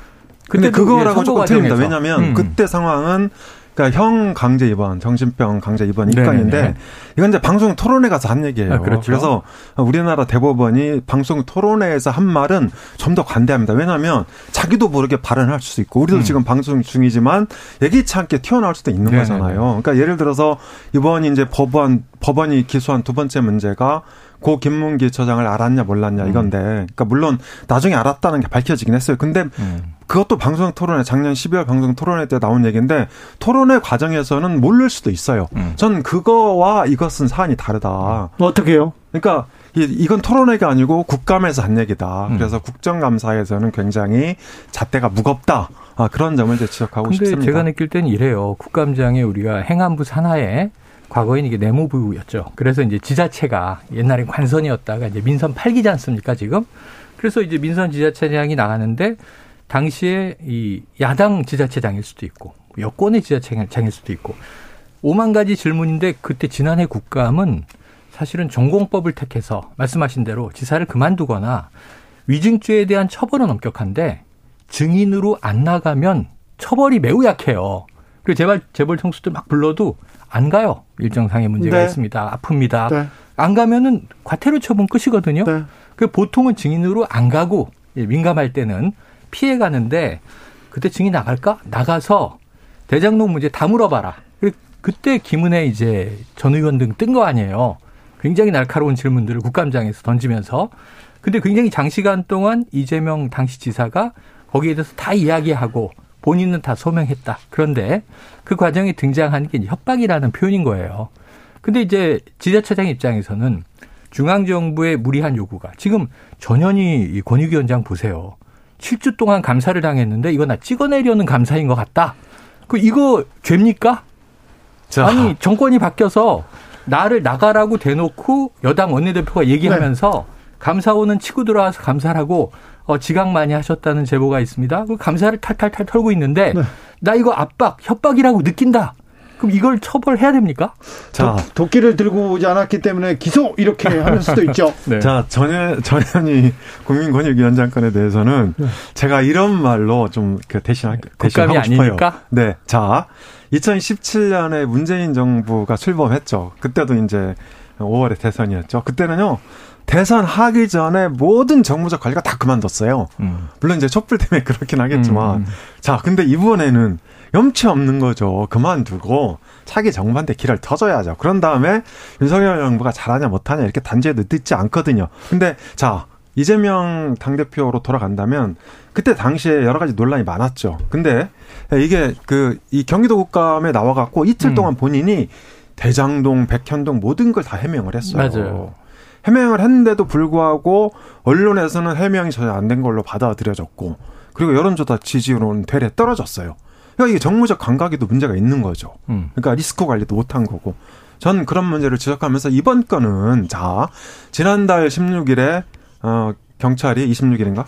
근데 그거라고 조금 틀립니다. 왜냐면 그때 상황은 그러니까 형 강제 입원, 정신병 강제 입원 입건인데 네네. 이건 이제 방송 토론회 가서 한 얘기예요. 그렇죠. 그래서 우리나라 대법원이 방송 토론회에서 한 말은 좀 더 관대합니다. 왜냐하면 자기도 모르게 발언할 수도 있고 우리도 지금 방송 중이지만 예기치 않게 튀어나올 수도 있는 네네. 거잖아요. 그러니까 예를 들어서 이번 이제 법원이 기소한 두 번째 문제가 고 김문기 처장을 알았냐 몰랐냐 이건데 그러니까 물론 나중에 알았다는 게 밝혀지긴 했어요. 근데 그것도 방송 토론회 작년 12월 방송 토론회 때 나온 얘기인데 토론회 과정에서는 모를 수도 있어요. 전 그거와 이것은 사안이 다르다. 어떻게요? 그러니까 이건 토론회가 아니고 국감에서 한 얘기다. 그래서 국정감사에서는 굉장히 잣대가 무겁다. 그런 점을 이제 지적하고 근데 싶습니다. 근데 제가 느낄 땐 이래요. 국감장에 우리가 행안부 산하에 과거엔 이게 내무부였죠. 그래서 이제 지자체가 옛날엔 관선이었다가 이제 민선 8기지 않습니까 지금? 그래서 이제 민선 지자체장이 나가는데 당시에 이 야당 지자체장일 수도 있고 여권의 지자체장일 수도 있고 5만 가지 질문인데 그때 지난해 국감은 사실은 전공법을 택해서 말씀하신 대로 지사를 그만두거나 위증죄에 대한 처벌은 엄격한데 증인으로 안 나가면 처벌이 매우 약해요. 그리고 재벌 총수들 막 불러도 안 가요. 일정상의 문제가 네. 있습니다. 아픕니다. 네. 안 가면은 과태료 처분 끝이거든요. 네. 그 보통은 증인으로 안 가고 민감할 때는 피해 가는데 그때 증인 나갈까? 나가서 대장동 문제 다 물어봐라. 그때 김은혜 이제 전 의원 등 뜬 거 아니에요. 굉장히 날카로운 질문들을 국감장에서 던지면서 근데 굉장히 장시간 동안 이재명 당시 지사가 거기에 대해서 다 이야기하고 본인은 다 소명했다. 그런데 그 과정에 등장한 게 협박이라는 표현인 거예요. 근데 이제 지자체장 입장에서는 중앙정부의 무리한 요구가, 지금 전현희 권익위원장 보세요. 7주 동안 감사를 당했는데 이거 나 찍어내려는 감사인 것 같다. 그 이거 죄입니까? 자. 아니 정권이 바뀌어서 나를 나가라고 대놓고 여당 원내대표가 얘기하면서 네. 감사원은 치고 들어와서 감사를 하고 지각 많이 하셨다는 제보가 있습니다. 그 감사를 탈탈탈 털고 있는데 네. 나 이거 압박, 협박이라고 느낀다. 그럼 이걸 처벌해야 됩니까? 자, 도끼를 들고 오지 않았기 때문에 기소 이렇게 하는 수도 있죠. 네. 자, 전현희 국민권익위원장권에 대해서는 네. 제가 이런 말로 좀 대신하고 아니니까? 싶어요. 네, 자, 2017년에 문재인 정부가 출범했죠. 그때도 이제 5월에 대선이었죠. 그때는요. 대선 하기 전에 모든 정무적 관리가 다 그만뒀어요. 물론 이제 촛불 때문에 그렇긴 하겠지만. 자, 근데 이번에는 염치 없는 거죠. 그만두고 차기 정부한테 길을 터줘야죠. 그런 다음에 윤석열 정부가 잘하냐 못하냐 이렇게 단죄도 듣지 않거든요. 근데 자, 이재명 당대표로 돌아간다면 그때 당시에 여러 가지 논란이 많았죠. 근데 이게 이 경기도 국감에 나와갖고 이틀 동안 본인이 대장동, 백현동 모든 걸 다 해명을 했어요. 맞아요. 해명을 했는데도 불구하고 언론에서는 해명이 전혀 안 된 걸로 받아들여졌고 그리고 여론조사 지지율은 되레 떨어졌어요. 그러니까 이게 정무적 감각에도 문제가 있는 거죠. 그러니까 리스크 관리도 못한 거고. 전 그런 문제를 지적하면서 이번 건은 자 지난달 16일에 경찰이 26일인가?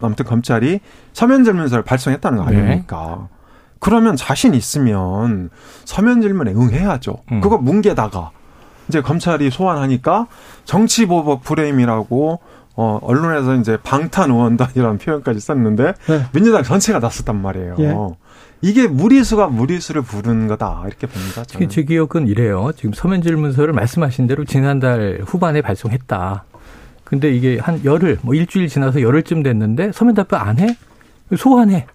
아무튼 검찰이 서면질문서를 발송했다는 거 아닙니까? 네. 그러면 자신 있으면 서면질문에 응해야죠. 그거 뭉개다가. 이제 검찰이 소환하니까 정치보복 프레임이라고 언론에서 이제 방탄 의원단이라는 표현까지 썼는데 네. 민주당 전체가 났었단 말이에요. 예. 이게 무리수가 무리수를 부른 거다 이렇게 봅니다. 저는. 제 기억은 이래요. 지금 서면질문서를 말씀하신 대로 지난달 후반에 발송했다. 근데 이게 한 열흘, 뭐 일주일 지나서 열흘쯤 됐는데 서면 답변 안 해? 소환해.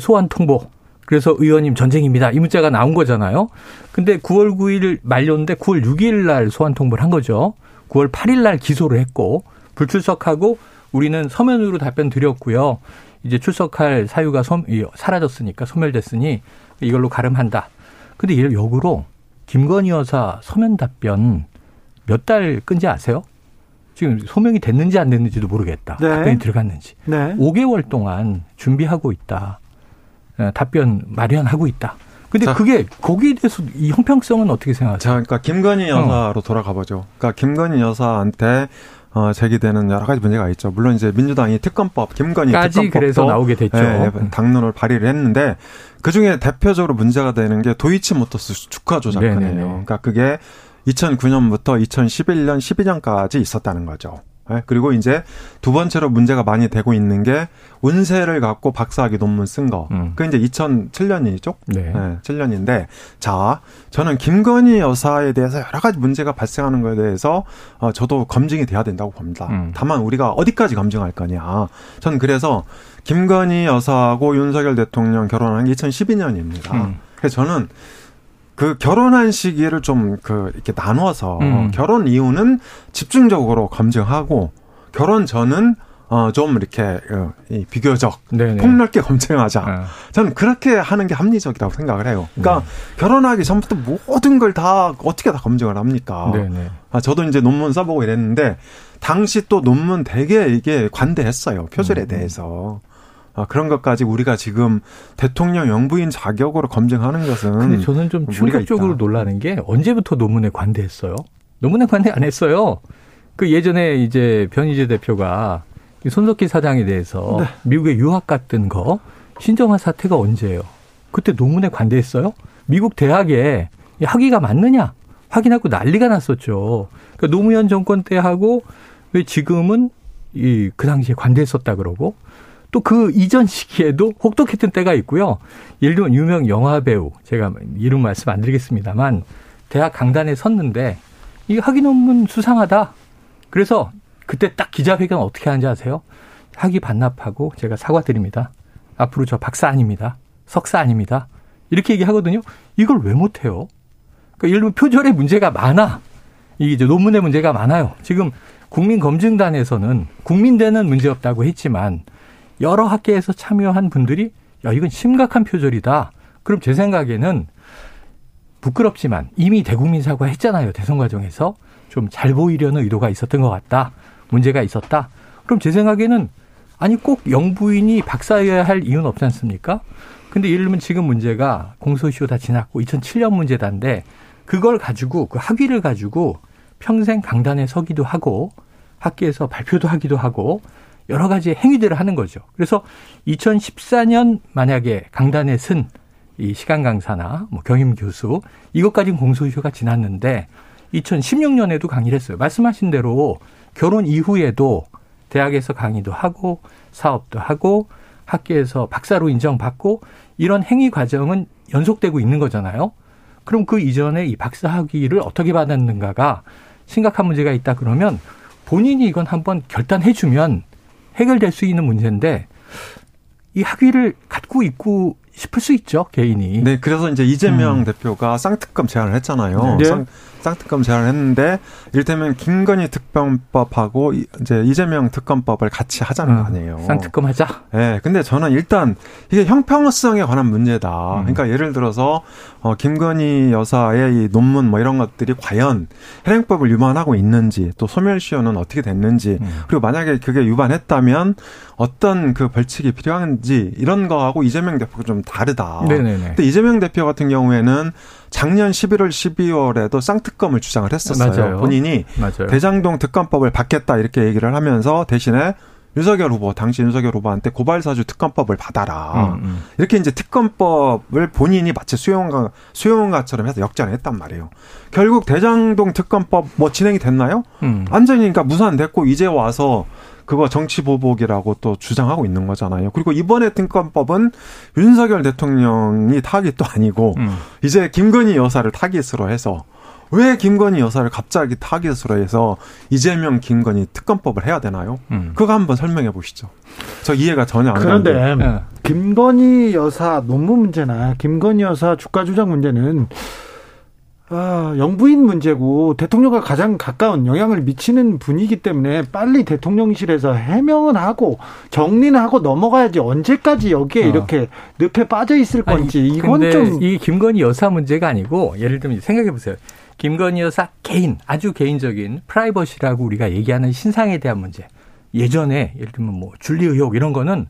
소환 통보. 그래서 의원님 전쟁입니다. 이 문자가 나온 거잖아요. 근데 9월 9일 말렸는데 9월 6일 날 소환 통보를 한 거죠. 9월 8일 날 기소를 했고 불출석하고 우리는 서면으로 답변 드렸고요. 이제 출석할 사유가 사라졌으니까 소멸됐으니 이걸로 가름한다. 근데 이를 역으로 김건희 여사 서면 답변 몇 달 끈지 아세요? 지금 소명이 됐는지 안 됐는지도 모르겠다. 네. 답변이 들어갔는지. 네. 5개월 동안 준비하고 있다. 답변 마련하고 있다. 근데 자, 그게 거기에 대해서 이 형평성은 어떻게 생각하세요? 자, 그러니까 김건희 여사로 돌아가 보죠. 그러니까 김건희 여사한테 제기되는 여러 가지 문제가 있죠. 물론 이제 민주당이 특검법, 김건희 특검법까지 그래서 나오게 됐죠. 예, 당론을 발의를 했는데 그중에 대표적으로 문제가 되는 게 도이치모터스 주가 조작이에요. 그러니까 그게 2009년부터 2011년, 12년까지 있었다는 거죠. 그리고 이제 두 번째로 문제가 많이 되고 있는 게 운세를 갖고 박사학위 논문 쓴 거. 그게 이제 2007년이죠? 네. 네. 7년인데, 자, 저는 김건희 여사에 대해서 여러 가지 문제가 발생하는 거에 대해서 저도 검증이 돼야 된다고 봅니다. 다만 우리가 어디까지 검증할 거냐. 전 그래서 김건희 여사하고 윤석열 대통령 결혼한 게 2012년입니다. 그래서 저는 그 결혼한 시기를 좀 이렇게 나눠서 결혼 이후는 집중적으로 검증하고 결혼 전은 좀 이렇게 비교적 네네. 폭넓게 검증하자. 저는 그렇게 하는 게 합리적이라고 생각을 해요. 그러니까 결혼하기 전부터 모든 걸 다 어떻게 다 검증을 합니까? 네네. 저도 이제 논문 써보고 이랬는데 당시 또 논문 되게 이게 관대했어요. 표절에 대해서. 그런 것까지 우리가 지금 대통령 영부인 자격으로 검증하는 것은. 근데 저는 좀 충격적으로 놀라는 게 언제부터 논문에 관대했어요? 논문에 관대 안 했어요. 그 예전에 이제 변희재 대표가 손석희 사장에 대해서 네. 미국에 유학 갔던 거 신정환 사태가 언제예요? 그때 논문에 관대했어요? 미국 대학에 학위가 맞느냐? 확인하고 난리가 났었죠. 그러니까 노무현 정권 때 하고 왜 지금은 그 당시에 관대했었다 그러고. 또 그 이전 시기에도 혹독했던 때가 있고요. 예를 들면 유명 영화배우, 제가 이름 말씀 안 드리겠습니다만 대학 강단에 섰는데 이 학위 논문 수상하다. 그래서 그때 딱 기자회견 어떻게 하는지 아세요? 학위 반납하고 제가 사과드립니다. 앞으로 저 박사 아닙니다. 석사 아닙니다. 이렇게 얘기하거든요. 이걸 왜 못해요? 그러니까 예를 들면 표절의 문제가 많아. 이게 이제 논문의 문제가 많아요. 지금 국민검증단에서는 국민대는 문제없다고 했지만 여러 학계에서 참여한 분들이 야 이건 심각한 표절이다. 그럼 제 생각에는 부끄럽지만 이미 대국민 사과했잖아요. 대선 과정에서 좀 잘 보이려는 의도가 있었던 것 같다. 문제가 있었다. 그럼 제 생각에는 아니 꼭 영부인이 박사여야 할 이유는 없지 않습니까? 근데 예를 들면 지금 문제가 공소시효 다 지났고 2007년 문제다인데 그걸 가지고 그 학위를 가지고 평생 강단에 서기도 하고 학계에서 발표도 하기도 하고 여러 가지 행위들을 하는 거죠. 그래서 2014년 만약에 강단에 쓴 이 시간 강사나 뭐 경임 교수 이것까지는 공소시효가 지났는데 2016년에도 강의를 했어요. 말씀하신 대로 결혼 이후에도 대학에서 강의도 하고 사업도 하고 학계에서 박사로 인정받고 이런 행위 과정은 연속되고 있는 거잖아요. 그럼 그 이전에 이 박사 학위를 어떻게 받았는가가 심각한 문제가 있다 그러면 본인이 이건 한번 결단해 주면 해결될 수 있는 문제인데 이 학위를 갖고 있고 싶을 수 있죠, 개인이. 네, 그래서 이제 이재명 대표가 쌍특검 제안을 했잖아요. 네. 쌍특검 제안을 했는데 이를테면 김건희 특검법하고 이제 이재명 특검법을 같이 하자는 거 아니에요. 쌍특검 하자. 네, 근데 저는 일단 이게 형평성에 관한 문제다. 그러니까 예를 들어서 김건희 여사의 이 논문 뭐 이런 것들이 과연 현행법을 위반하고 있는지 또 소멸시효는 어떻게 됐는지 그리고 만약에 그게 위반했다면 어떤 그 벌칙이 필요한지 이런 거하고 이재명 대표가 좀 다르다. 네네네. 근데 이재명 대표 같은 경우에는 작년 11월, 12월에도 쌍특검을 주장을 했었어요. 맞아요. 본인이 맞아요. 대장동 특검법을 받겠다 이렇게 얘기를 하면서 대신에 윤석열 후보, 당시 윤석열 후보한테 고발사주 특검법을 받아라. 이렇게 이제 특검법을 본인이 마치 수용가처럼 해서 역전을 했단 말이에요. 결국 대장동 특검법 뭐 진행이 됐나요? 안 되니까 무산됐고 이제 와서 그거 정치보복이라고 또 주장하고 있는 거잖아요. 그리고 이번에 특검법은 윤석열 대통령이 타깃도 아니고 이제 김건희 여사를 타깃으로 해서 왜 김건희 여사를 갑자기 타깃으로 해서 이재명 김건희 특검법을 해야 되나요? 그거 한번 설명해 보시죠. 저 이해가 전혀 안 가는데. 그런데 네. 김건희 여사 논문 문제나 김건희 여사 주가 조작 문제는 영부인 문제고 대통령과 가장 가까운 영향을 미치는 분이기 때문에 빨리 대통령실에서 해명은 하고 정리는 하고 넘어가야지 언제까지 여기에 이렇게 늪에 빠져 있을 건지. 아니, 이건 좀. 이 김건희 여사 문제가 아니고 예를 들면 생각해 보세요. 김건희 여사 개인, 아주 개인적인 프라이버시라고 우리가 얘기하는 신상에 대한 문제. 예전에 예를 들면 뭐 줄리 의혹 이런 거는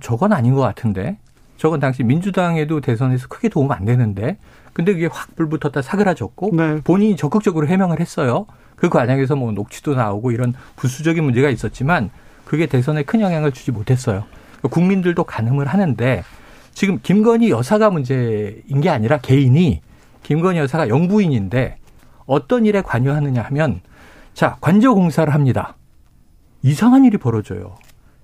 저건 아닌 것 같은데. 저건 당시 민주당에도 대선에서 크게 도움 안 되는데. 근데 그게 확 불붙었다 사그라졌고 네. 본인이 적극적으로 해명을 했어요. 그 과정에서 뭐 녹취도 나오고 이런 부수적인 문제가 있었지만 그게 대선에 큰 영향을 주지 못했어요. 국민들도 가늠을 하는데 지금 김건희 여사가 문제인 게 아니라 개인이 김건희 여사가 영부인인데 어떤 일에 관여하느냐 하면 자 관저공사를 합니다. 이상한 일이 벌어져요.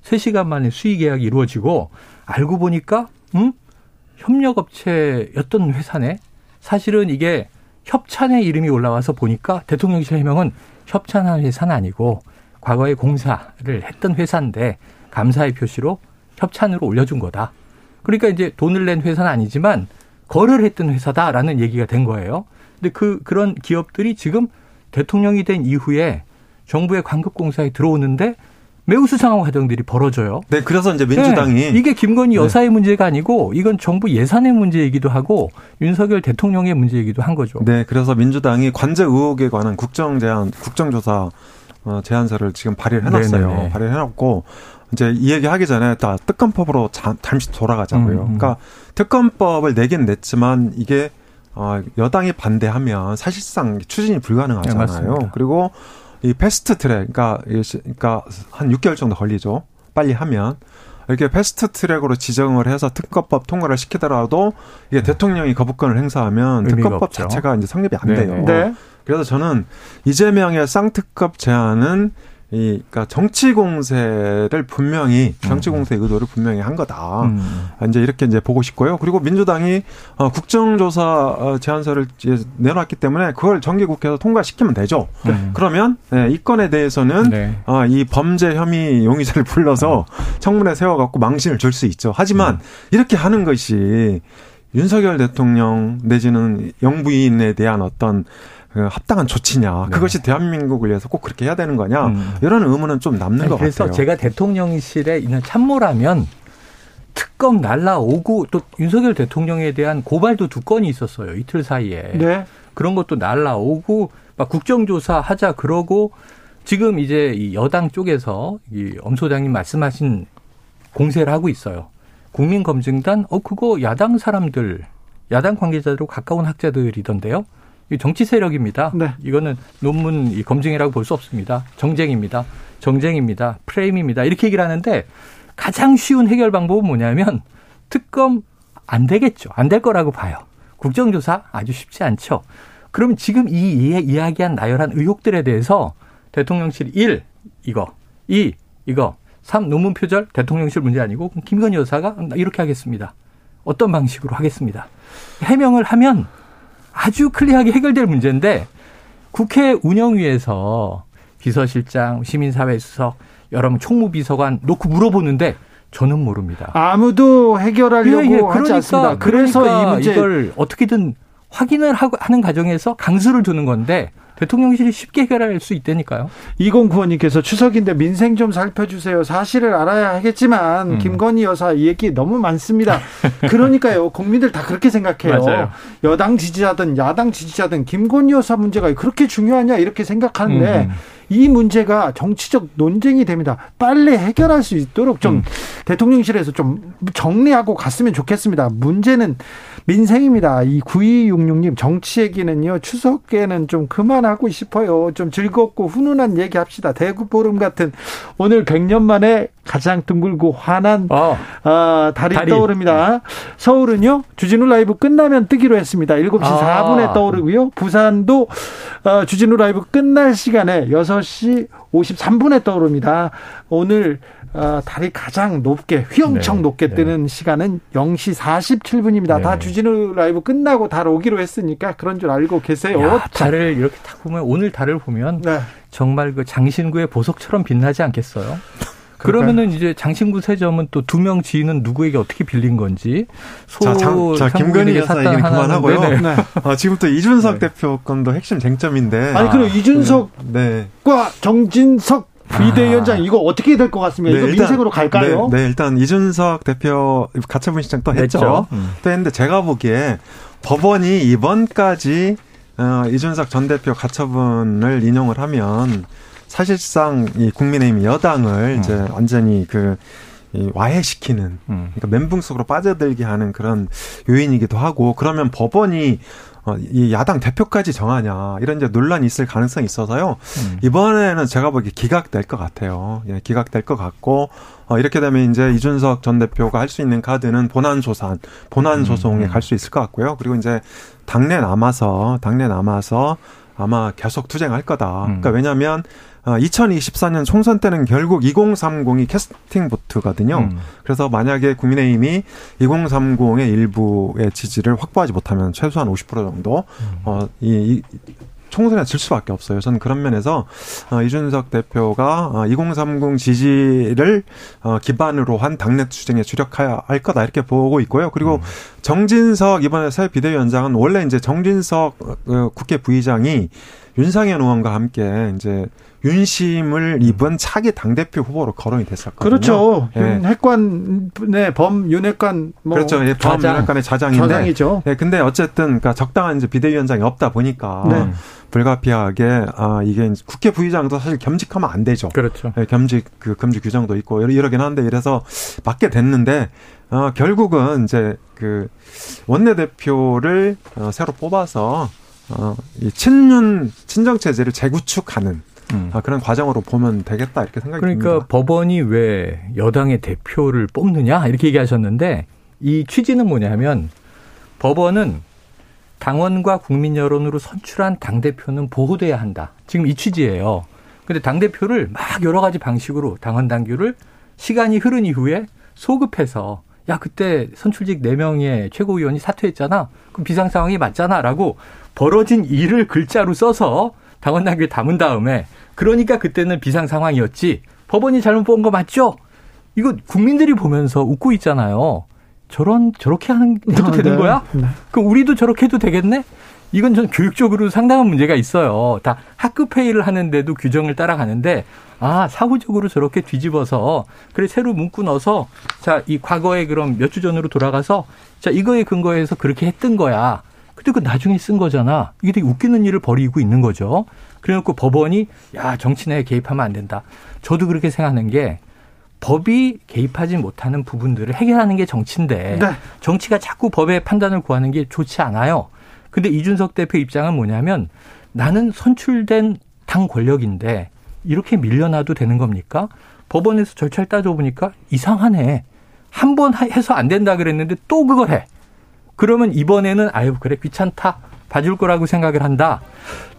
3시간 만에 수의계약이 이루어지고 알고 보니까 협력업체였던 회사네. 사실은 이게 협찬의 이름이 올라와서 보니까 대통령실 해명은 협찬한 회사는 아니고 과거에 공사를 했던 회사인데 감사의 표시로 협찬으로 올려준 거다. 그러니까 이제 돈을 낸 회사는 아니지만 거래를 했던 회사다라는 얘기가 된 거예요. 근데 그런 기업들이 지금 대통령이 된 이후에 정부의 광급공사에 들어오는데 매우 수상한 과정들이 벌어져요. 네, 그래서 이제 민주당이. 네, 이게 김건희 여사의 문제가 아니고 이건 정부 예산의 문제이기도 하고 윤석열 대통령의 문제이기도 한 거죠. 네, 그래서 민주당이 관제 의혹에 관한 국정조사 제안서를 지금 발의를 해놨어요. 네네네. 발의를 해놨고 이제 이 얘기 하기 전에 다 특검법으로 잠시 돌아가자고요. 그러니까 특검법을 내긴 냈지만 이게 여당이 반대하면 사실상 추진이 불가능하잖아요. 네, 그리고 이 패스트트랙, 그러니까 한 6개월 정도 걸리죠. 빨리 하면 이렇게 패스트트랙으로 지정을 해서 특검법 통과를 시키더라도 이게 대통령이 거부권을 행사하면 특검법 없죠. 자체가 이제 성립이 안 돼요. 네. 그래서 저는 이재명의 쌍특검 제안은 그러니까 정치 공세의 의도를 분명히 한 거다. 이제 이렇게 이제 보고 싶고요. 그리고 민주당이 국정조사 제안서를 내놨기 때문에 그걸 정기국회에서 통과시키면 되죠. 그러면 이 건에 대해서는 이 범죄 혐의 용의자를 불러서 청문회 세워갖고 망신을 줄 수 있죠. 하지만 이렇게 하는 것이 윤석열 대통령 내지는 영부인에 대한 어떤 합당한 조치냐. 네. 그것이 대한민국을 위해서 꼭 그렇게 해야 되는 거냐. 이런 의문은 좀 남는 것 같아요. 그래서 제가 대통령실에 있는 참모라면 특검 날라오고 또 윤석열 대통령에 대한 고발도 두 건이 있었어요. 이틀 사이에. 네. 그런 것도 날라오고 막 국정조사 하자 그러고 지금 이제 이 여당 쪽에서 이 엄 소장님 말씀하신 공세를 하고 있어요. 국민검증단 그거 야당 사람들 야당 관계자들로 가까운 학자들이던데요. 이 정치 세력입니다. 네. 이거는 논문 이 검증이라고 볼 수 없습니다. 정쟁입니다. 프레임입니다. 이렇게 얘기를 하는데 가장 쉬운 해결 방법은 뭐냐면 특검 안 되겠죠. 안 될 거라고 봐요. 국정조사 아주 쉽지 않죠. 그러면 지금 이 이야기한 나열한 의혹들에 대해서 대통령실 1. 이거. 2. 이거. 3. 논문 표절. 대통령실 문제 아니고 김건희 여사가 이렇게 하겠습니다. 어떤 방식으로 하겠습니다. 해명을 하면 아주 클리어하게 해결될 문제인데 국회 운영위에서 비서실장, 시민사회수석, 여러 총무비서관 놓고 물어보는데 저는 모릅니다. 아무도 해결하려고 하지 않습니다. 그래서 이 문제 이걸 어떻게든 확인을 하는 과정에서 강수를 두는 건데 대통령실이 쉽게 해결할 수 있다니까요. 2095님께서 추석인데 민생 좀 살펴주세요. 사실을 알아야 하겠지만 김건희 여사 얘기 너무 많습니다. 그러니까요. 국민들 다 그렇게 생각해요. 맞아요. 여당 지지자든 야당 지지자든 김건희 여사 문제가 그렇게 중요하냐 이렇게 생각하는데 이 문제가 정치적 논쟁이 됩니다. 빨리 해결할 수 있도록 좀 대통령실에서 좀 정리하고 갔으면 좋겠습니다. 문제는 민생입니다. 이 9266님 정치 얘기는요. 추석에는 좀 그만하고 싶어요. 좀 즐겁고 훈훈한 얘기합시다. 대구보름 같은 오늘 100년 만에 가장 둥글고 환한 달이 떠오릅니다. 서울은요. 주진우 라이브 끝나면 뜨기로 했습니다. 7시 4분에 떠오르고요. 부산도 주진우 라이브 끝날 시간에 6시 53분에 떠오릅니다. 오늘 달이 가장 높게 휘영청 높게 뜨는 시간은 0시 47분입니다. 네. 다 주진우 라이브 끝나고 달 오기로 했으니까 그런 줄 알고 계세요. 야, 달을 이렇게 딱 보면 오늘 달을 보면 네. 정말 그 장신구의 보석처럼 빛나지 않겠어요? 그러면은 이제 장신구 세점은 또 두 명 지인은 누구에게 어떻게 빌린 건지. 김건희 여사 얘기는 그만하고요. 네. 지금 또 이준석 대표 건도 핵심 쟁점인데. 아니 그럼 이준석과 정진석 비대위원장 이거 어떻게 될 것 같습니까? 네, 이거 일단, 민생으로 갈까요? 네, 일단 이준석 대표 가처분 신청 또 했죠. 또 했는데 제가 보기에 법원이 이번까지 이준석 전 대표 가처분을 인용을 하면. 사실상 이 국민의힘 여당을 이제 완전히 와해시키는 그러니까 멘붕 속으로 빠져들게 하는 그런 요인이기도 하고 그러면 법원이 이 야당 대표까지 정하냐 이런 이제 논란이 있을 가능성이 있어서요. 이번에는 제가 보기에 기각될 것 같아요. 예, 기각될 것 같고 이렇게 되면 이제 이준석 전 대표가 할 수 있는 카드는 본안 소송에 갈 수 있을 것 같고요. 그리고 이제 당내 남아서 아마 계속 투쟁할 거다. 그러니까 왜냐하면 2024년 총선 때는 결국 2030이 캐스팅 보트거든요. 그래서 만약에 국민의힘이 2030의 일부의 지지를 확보하지 못하면 최소한 50% 정도 총선에 질 수밖에 없어요. 저는 그런 면에서 이준석 대표가 2030 지지를 기반으로 한 당내 투쟁에 주력해야 할 거다 이렇게 보고 있고요. 그리고 정진석 이번에 새 비대위원장은 원래 이제 정진석 국회 부의장이 윤상현 의원과 함께 이제 윤심을 입은 차기 당대표 후보로 거론이 됐었거든요. 그렇죠. 윤핵관. 그렇죠. 윤핵관의 자장인데. 네, 근데 어쨌든 그러니까 적당한 이제 비대위원장이 없다 보니까 불가피하게 이게 국회 부의장도 사실 겸직하면 안 되죠. 그렇죠. 네, 겸직 규정도 있고 이러긴 한데 이래서 맡게 됐는데 결국은 이제 그 원내대표를 새로 뽑아서 이 친정 체제를 재구축하는. 그런 과정으로 보면 되겠다 이렇게 생각이 듭니다. 그러니까 법원이 왜 여당의 대표를 뽑느냐 이렇게 얘기하셨는데 이 취지는 뭐냐면 법원은 당원과 국민 여론으로 선출한 당대표는 보호돼야 한다. 지금 이 취지예요. 그런데 당대표를 막 여러 가지 방식으로 당원 당규를 시간이 흐른 이후에 소급해서 야 그때 선출직 4명의 최고위원이 사퇴했잖아. 그럼 비상상황이 맞잖아 라고 벌어진 일을 글자로 써서 당원 당규에 담은 다음에 그러니까 그때는 비상 상황이었지 법원이 잘못 본 거 맞죠? 이거 국민들이 보면서 웃고 있잖아요. 저렇게 해도 되는 거야? 그럼 우리도 저렇게 해도 되겠네? 이건 저는 교육적으로 상당한 문제가 있어요. 다 학급 회의를 하는데도 규정을 따라가는데 아 사후적으로 저렇게 뒤집어서 그래 새로 문구 넣어서 자 이 과거에 그럼 몇 주 전으로 돌아가서 자 이거에 근거해서 그렇게 했던 거야. 근데 그 나중에 쓴 거잖아. 이게 되게 웃기는 일을 벌이고 있는 거죠. 그래놓고 법원이 야 정치내에 개입하면 안 된다. 저도 그렇게 생각하는 게 법이 개입하지 못하는 부분들을 해결하는 게 정치인데 네. 정치가 자꾸 법의 판단을 구하는 게 좋지 않아요. 근데 이준석 대표 입장은 뭐냐면 나는 선출된 당 권력인데 이렇게 밀려나도 되는 겁니까? 법원에서 절차를 따져보니까 이상하네. 한 번 해서 안 된다 그랬는데 또 그걸 해. 그러면 이번에는 아유 그래 귀찮다. 봐줄 거라고 생각을 한다.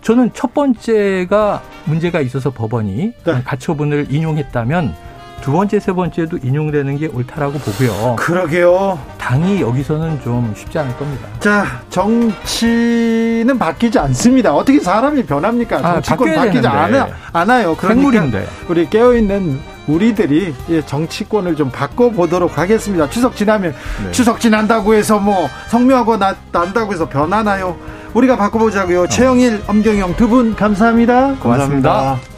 저는 첫 번째가 문제가 있어서 법원이 네. 가처분을 인용했다면 두 번째, 세 번째도 인용되는 게 옳다라고 보고요. 그러게요. 당이 여기서는 좀 쉽지 않을 겁니다. 자, 정치는 바뀌지 않습니다. 어떻게 사람이 변합니까? 정치권 바뀌지 않아요. 그러니까 생물인데. 우리 깨어있는 우리들이 정치권을 좀 바꿔보도록 하겠습니다. 추석 지나면 네. 추석 지난다고 해서 뭐 성묘하고 난다고 해서 변하나요? 우리가 바꿔보자고요. 최영일, 엄경영 두 분 감사합니다. 고맙습니다. 고맙습니다.